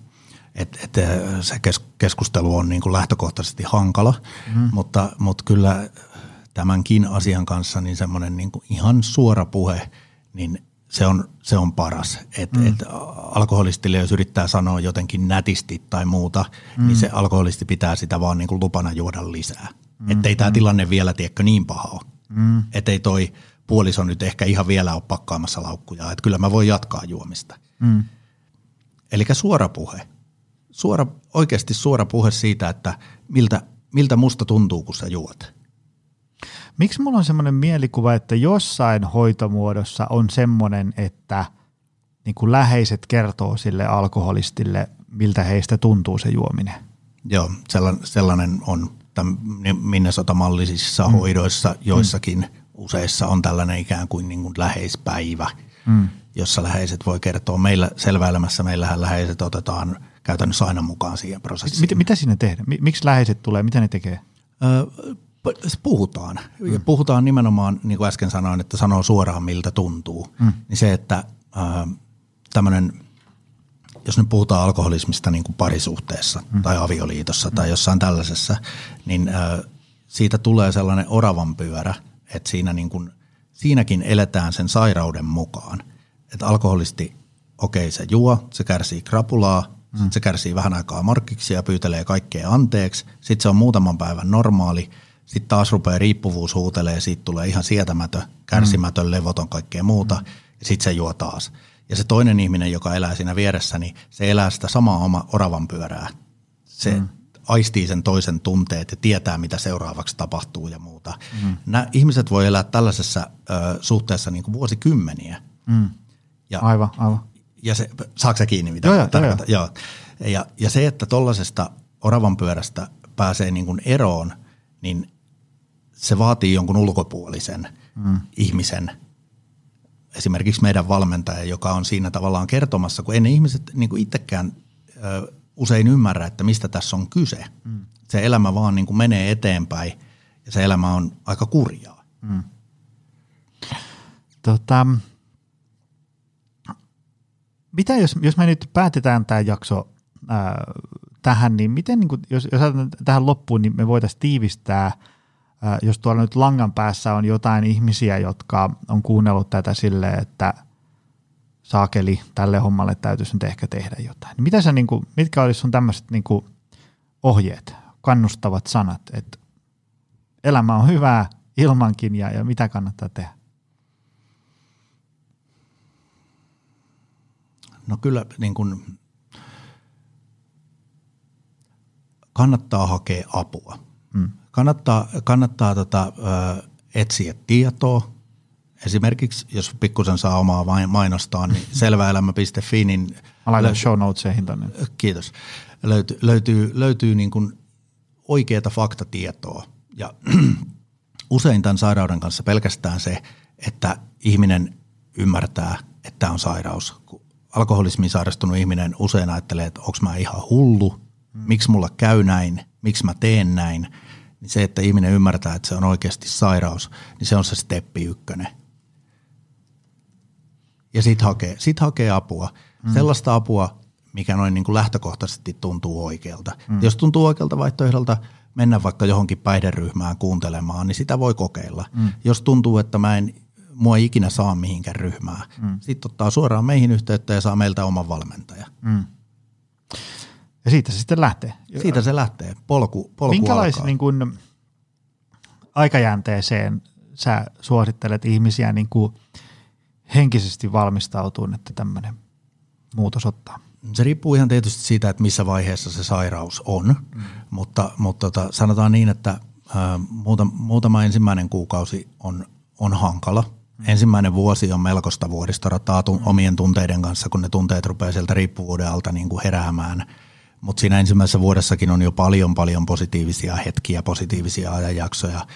Että se keskustelu on niin kuin lähtökohtaisesti hankala, mutta kyllä tämänkin asian kanssa niin semmoinen niin kuin ihan suora puhe, niin se on paras. Et alkoholistille, jos yrittää sanoa jotenkin nätisti tai muuta, niin se alkoholisti pitää sitä vaan niin kuin lupana juoda lisää. Ettei tämä tilanne vielä tiedäkö niin paha ole. Ettei toi puoliso nyt ehkä ihan vielä ole pakkaamassa laukkuja, että kyllä mä voin jatkaa juomista. Elikkä suora puhe. Oikeasti suora puhe siitä, että miltä musta tuntuu, kun sä juot. Miksi mulla on semmoinen mielikuva, että jossain hoitomuodossa on semmoinen, että niin kuin läheiset kertoo sille alkoholistille, miltä heistä tuntuu se juominen? Joo, sellainen on Minnesota-mallisissa hoidoissa joissakin useissa on tällainen ikään kuin, läheispäivä, jossa läheiset voi kertoa. Meillä selväelämässä meillähän läheiset otetaan käytännössä aina mukaan siihen prosessiin. Mitä siinä tehdään? Miksi läheiset tulee? Mitä ne tekee? Puhutaan. Puhutaan nimenomaan, niin kuin äsken sanoin, että sanoo suoraan miltä tuntuu. Niin se, että tämmöinen, jos nyt puhutaan alkoholismista niin kuin parisuhteessa tai avioliitossa tai jossain tällaisessa, niin siitä tulee sellainen oravan pyörä, että siinäkin eletään sen sairauden mukaan. Että alkoholisti, se juo, se kärsii krapulaa, sitten se kärsii vähän aikaa markkiksi ja pyytelee kaikkea anteeksi. Sitten se on muutaman päivän normaali. Sitten taas rupeaa riippuvuus huutelee. Siitä tulee ihan sietämätön, kärsimätön, levoton, kaikkea muuta. Ja sitten se juo taas. Ja se toinen ihminen, joka elää siinä vieressä, niin se elää sitä samaa oma oravan pyörää. Se aistii sen toisen tunteet ja tietää, mitä seuraavaksi tapahtuu ja muuta. Nämä ihmiset voi elää tällaisessa suhteessa niin kuin vuosikymmeniä. Aivan. Ja se, saatko sä kiinni mitä? Joo. Ja se, että tuollaisesta oravanpyörästä pääsee niin kuin eroon, niin se vaatii jonkun ulkopuolisen ihmisen, esimerkiksi meidän valmentaja, joka on siinä tavallaan kertomassa, kun ei ne ihmiset niin kuin itsekään usein ymmärrä, että mistä tässä on kyse. Se elämä vaan niin kuin menee eteenpäin ja se elämä on aika kurjaa. Mitä jos me nyt päätetään tämä jakso tähän, niin miten, niin kun, jos tähän loppuun, niin me voitaisiin tiivistää, jos tuolla nyt langan päässä on jotain ihmisiä, jotka on kuunnellut tätä silleen, että saakeli, tälle hommalle täytyisi nyt ehkä tehdä jotain. Mitä sä, niin kun, mitkä olisi sun tämmöiset niin kun ohjeet, kannustavat sanat, että elämä on hyvää ilmankin ja mitä kannattaa tehdä? No kyllä niin kun kannattaa hakea apua. Mm. Kannattaa etsiä tietoa. Esimerkiksi, jos pikkusen saa omaa mainostaa, niin selväelämä.fi. Niin mä laitan show notesihin tänne. Kiitos. Löytyy niin kuin oikeata faktatietoa. Ja usein tämän sairauden kanssa pelkästään se, että ihminen ymmärtää, että tämä on sairaus. Kun alkoholismiin sairastunut ihminen usein ajattelee, että onko mä ihan hullu, miksi mulla käy näin, miksi mä teen näin. Niin se, että ihminen ymmärtää, että se on oikeasti sairaus, niin se on se steppi ykkönen. Ja sit hakee apua. Sellaista apua, mikä noin niin kuin lähtökohtaisesti tuntuu oikealta. Jos tuntuu oikealta vaihtoehdolta mennä vaikka johonkin päihderyhmään kuuntelemaan, niin sitä voi kokeilla. Jos tuntuu, että mua ei ikinä saa mihinkään ryhmään, sitten ottaa suoraan meihin yhteyttä ja saa meiltä oman valmentajan. Ja siitä se sitten lähtee. Siitä se lähtee. Polku alkaa. Niin kun aikajänteeseen sä suosittelet ihmisiä niin kuin henkisesti valmistautumaan, että tämmöinen muutos ottaa? Se riippuu ihan tietysti siitä, että missä vaiheessa se sairaus on, mutta sanotaan niin, että muutama ensimmäinen kuukausi on hankala. Ensimmäinen vuosi on melkoista vuoristorataa omien tunteiden kanssa, kun ne tunteet rupeaa sieltä riippuvuuden alta niin kuin heräämään. Mutta siinä ensimmäisessä vuodessakin on jo paljon positiivisia hetkiä, positiivisia ajanjaksoja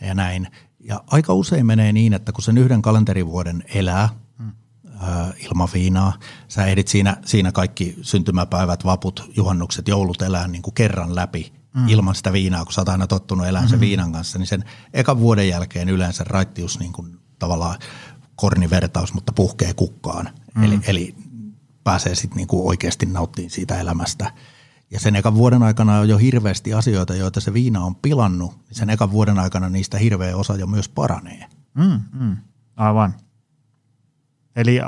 ja näin. Ja aika usein menee niin, että kun sen yhden kalenterivuoden elää ilman viinaa, sä ehdit siinä kaikki syntymäpäivät, vaput, juhannukset, joulut elää niin kuin kerran läpi ilman sitä viinaa, kun sä oot aina tottunut elämään sen viinan kanssa, niin sen ekan vuoden jälkeen yleensä raittius niin kuin tavallaan kornivertaus, mutta puhkee kukkaan. Eli pääsee sitten niinku oikeasti nauttimaan siitä elämästä. Ja sen ekan vuoden aikana on jo hirveästi asioita, joita se viina on pilannut. Sen ekan vuoden aikana niistä hirveä osa jo myös paranee. Aivan. Eli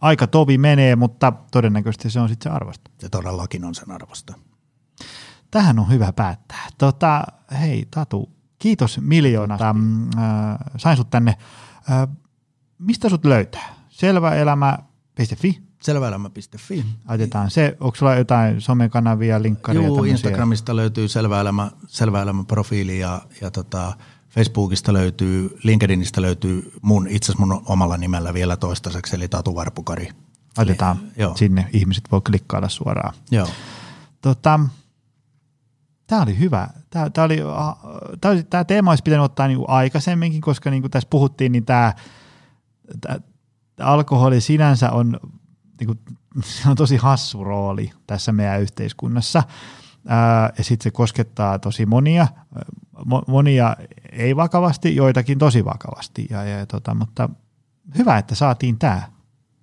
aika tovi menee, mutta todennäköisesti se on sitten se arvosta. Se todellakin on sen arvosta. Tähän on hyvä päättää. Hei Tatu, kiitos miljoona. Sain sut tänne. Mistä sut löytää? Selväelämä.fi? Selväelämä.fi. Aitetaan se. Onko sulla jotain somekanavia, linkkaria? Joo, Instagramista löytyy Selväelämä-profiili ja Facebookista löytyy, LinkedInistä löytyy itse asiassa mun omalla nimellä vielä toistaiseksi, eli Tatu Varpukari. Aitetaan sinne. Ihmiset voi klikkailla suoraan. Joo. Tämä oli hyvä. Tämä teema olisi pitänyt ottaa niinku aikaisemminkin, koska niinku tässä puhuttiin, niin tämä alkoholi sinänsä on, niinku, se on tosi hassu rooli tässä meidän yhteiskunnassa. Ja sitten se koskettaa tosi monia ei vakavasti, joitakin tosi vakavasti. Mutta hyvä, että saatiin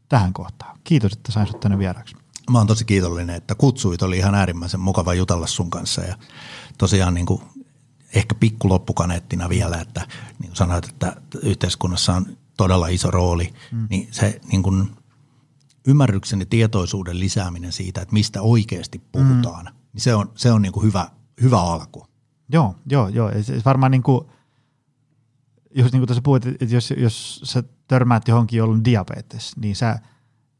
tähän kohtaan. Kiitos, että sain sut tänne vieraksi. Mä oon tosi kiitollinen, että kutsuit. Oli ihan äärimmäisen mukava jutella sun kanssa. Ja tosiaan niin kuin, ehkä pikku loppukaneettina vielä, että niin kuin sanoit, että yhteiskunnassa on todella iso rooli, niin se niin kuin, ymmärryksen ja tietoisuuden lisääminen siitä, että mistä oikeasti puhutaan, niin se on niin kuin hyvä alku. Joo. Se varmaan niin kuin, just niin kuin tuossa puhuit, että jos sä törmäät johonkin, jolla on diabetes, niin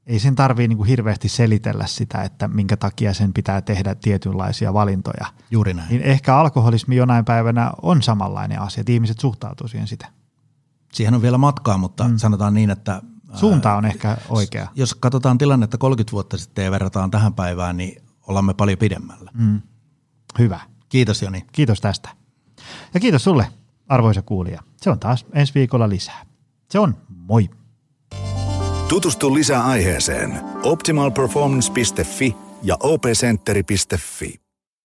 ei sen tarvii niin kuin hirveästi selitellä sitä, että minkä takia sen pitää tehdä tietynlaisia valintoja. Juuri näin. Niin ehkä alkoholismi jonain päivänä on samanlainen asia, että ihmiset suhtautuu siihen sitä. Siihen on vielä matkaa, mutta sanotaan niin, että suunta on ehkä oikea. Jos katsotaan tilannetta 30 vuotta sitten ja verrataan tähän päivään, niin ollaan me paljon pidemmällä. Hyvä. Kiitos Joni. Kiitos tästä. Ja kiitos sulle, arvoisa kuulija. Se on taas ensi viikolla lisää. Se on moi. Tutustu lisää aiheeseen optimalperformance.fi ja opcenteri.fi.